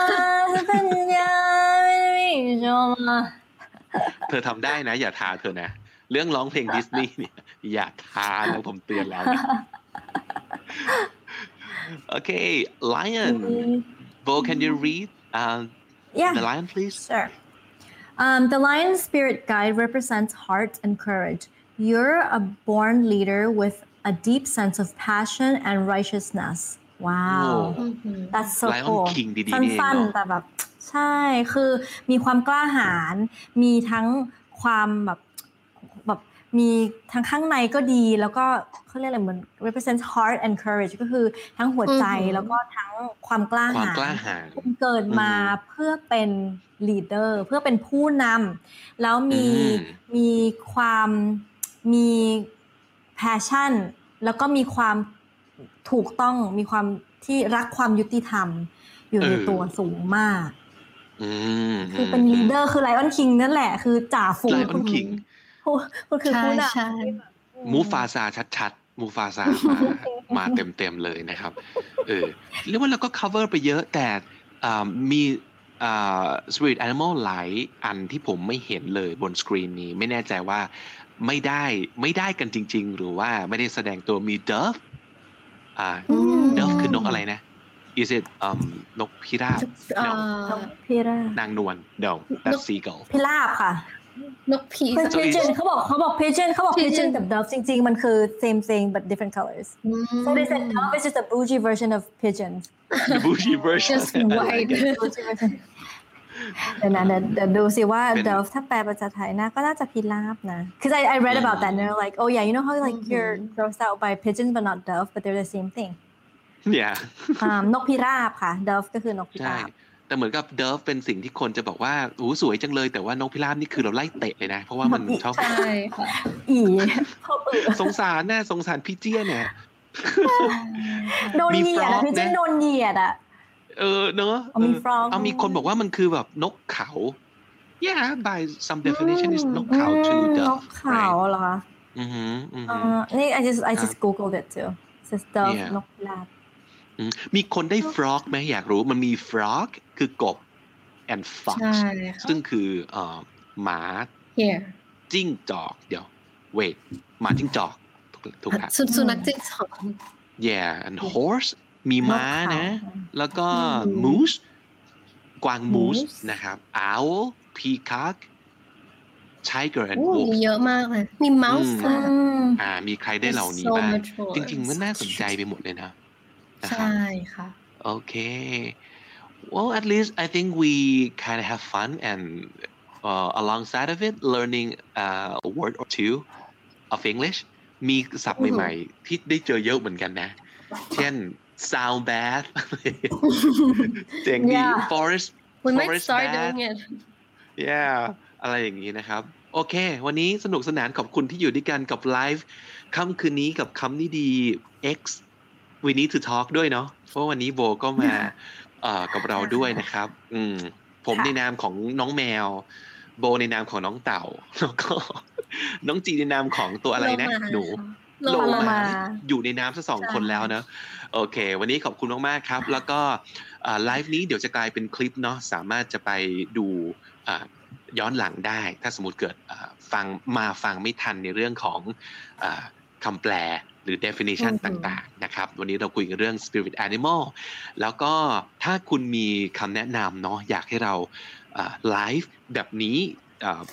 เธอทำได้นะอย่าท้าเธอนะเรื่องร้องเพลงดิสนีย์เนี่ยอย่าท้าแล้วผมเตือนแล้วนะโอเค Lion Bo can you read the Lion please Sure The Lion Spirit Guide represents heart and courage You're a born leader with a deep sense of passion and righteousness. Wow. Mm-hmm. That's so cool. สั้นๆแต่แบบใช่คือมีความกล้าหาญมีทั้งความแบบมีทั้งข้างในก็ดีแล้วก็เขาเรียกอะไรเหมือน represent heart and courage ก็คือทั้งหัวใจแล้วก็ทั้งความกล้าหาญเกิดมาเพื่อเป็น leader เพื่อเป็นผู้นำแล้วมีความมีแพชชั่นแล้วก็มีความถูกต้องมีความที่รักความยุติธรรมอยู่ในตัวสูงมากคือเป็นลีดเดอร์คือไลออนคิงนั่นแหละคือจ่าฝูงไลออนคิงก็คือผู้นำมูฟาซาชัดๆมูฟาซามาเต็มๆเลยนะครับเรียกว่าเราก็ cover ไปเยอะแต่มีSpirit Animal หลายอันที่ผมไม่เห็นเลยบนสกรีนนี้ไม่แน่ใจว่าไม่ได้กันจริงๆหรือว่าไม่ได้แสดงตัวมี Dove Dove คือนกอะไรนะ Is it นกพิราบนกพิราบนางนวล No that's seagull พิราบค่ะนกพีคือ Pigeon เขาบอก Pigeon กับ Dove จริงๆมันคือ same thing but different colors so they said Dove is just a bougie version of Pigeon the bougie version just white เดี๋ยวดูสิว่า Dove ถ้าแปลภาษาไทยนะก็น่าจะพิราบนะ Because I read about that and they're like oh yeah you know how like you're grossed out by pigeons but not dove but they're the same thing yeah นกพิราบค่ะ Dove ก็คือนกพิราบแต่เหมือนกับ Dove เป็นสิ่งที่คนจะบอกว่าโอ้สวยจังเลยแต่ว่านกพิราบนี่คือเราไล่เตะเลยนะเพราะว่ามันชอบอีสงสารนะสงสารพี่เจี้ยเนี่ยโดนเหยียดอ่ะพี่เจี้ยโดนเหยียดอ่ะเนอะเอามีคนบอกว่ามันคือแบบนกเขา yeah by some definition is นกเขา to dove นกเขาเหรอคะนี่ I just googled it too says dove นกพิราบมีคนได้ frog ไหมอยากรู้มันมี frog คือกบ and fox ซึ่งคือหมาจิ้งจอกเดี๋ยว wait หมาจิ้งจอกถูกครับสุนัขจิ้งจอก yeah and horse มีม้านะแล้วก็ moose กวาง moose นะครับ owl peacock tiger and wolf มีเยอะมากเลยมี mouse มีใครได้เหล่านี้บ้างจริงๆมันน่าสนใจไปหมดเลยนะใช่ค่ะโอเค well at least I think we kind of have fun and alongside of it learning a word or two of English มีศัพท์ใหม่ๆที่ได้เจอเยอะเหมือนกันนะเช่น sound bath เจ๋งดี forest we might start doing it yeah อะไรอย่างนี้นะครับโอเควันนี้สนุกสนานขอบคุณที่อยู่ด้วยกันกับไลฟ์ค่ำคืนนี้กับคำนี้ดี X We need to talk ด้วยเนาะเพราะวันนี้โบก็มากับเราด้วยนะครับผมในนามของน้องแมวโบในนามของน้องเต่าแล้วก็น้องจีในนามของตัวอะไรนะหนูโลมาอยู่ในน้ำซะสองคนแล้วนะโอเควันนี้ขอบคุณมากๆครับแล้วก็ไลฟ์นี้เดี๋ยวจะกลายเป็นคลิปเนาะสามารถจะไปดูย้อนหลังได้ถ้าสมมุติเกิดฟังไม่ทันในเรื่องของคำแปลหรือ definition ต่างๆนะครับวันนี้เราคุยกันเรื่อง spirit animal แล้วก็ถ้าคุณมีคำแนะนำเนาะอยากให้เราไลฟ์แบบนี้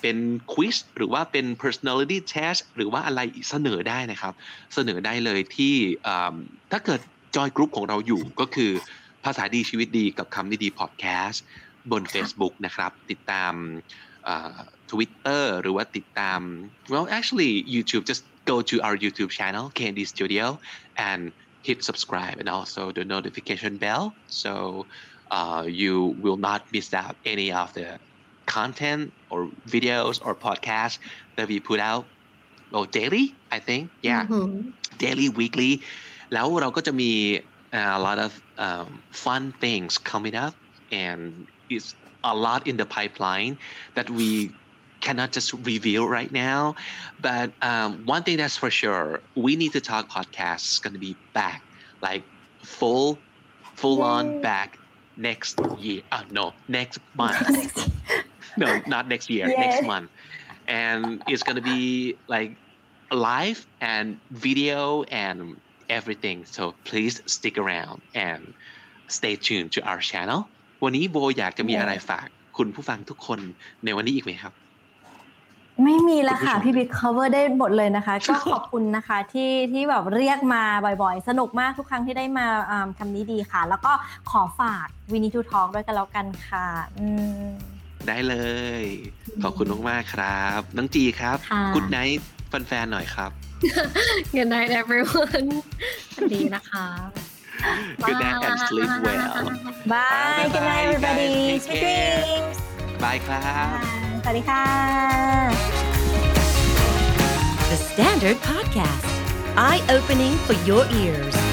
เป็น quiz หรือว่าเป็น personality test หรือว่าอะไรเสนอได้นะครับเสนอได้เลยที่ถ้าเกิด join group ของเราอยู่ก็คือภาษาดีชีวิตดีกับคำนี้ดี podcast บน Facebook นะครับติดตามTwitter หรือว่าติดตาม well actually YouTube justgo to our YouTube channel, Candy Studio, and hit subscribe and also the notification bell so you will not miss out any of the content or videos or podcasts that we put out daily, I think. Yeah, daily, weekly. แล้วเราก็จะมี a lot of fun things coming up and it's a lot in the pipeline that we cannot just reveal right now but one thing that's for sure we need to talk podcast is going to be back like full on back next year next month no not next year next month and it's going to be like live and video and everything so please stick around and stay tuned to our channel วันนี้โบอยากจะมีอะไรฝากคุณผู้ฟังทุกคนในวันนี้อีกมั้ยครับไม่มีละค่ะพี่บิ๊ก cover ได้หมดเลยนะคะก็ขอบคุณนะคะที่แบบเรียกมาบ่อยๆสนุกมากทุกครั้งที่ได้มาทำนี้ดีค่ะแล้วก็ขอฝาก We Need to Talk ด้วยกันแล้วกันค่ะได้เลยขอบคุณมากๆครับน้องจีครับ Good night แฟนๆหน่อยครับ Good night everyone ดีนะคะ Good night and sleep well Bye Good night everybody Sweet dreams Bye ครับThe Standard Podcast, eye-opening for your ears.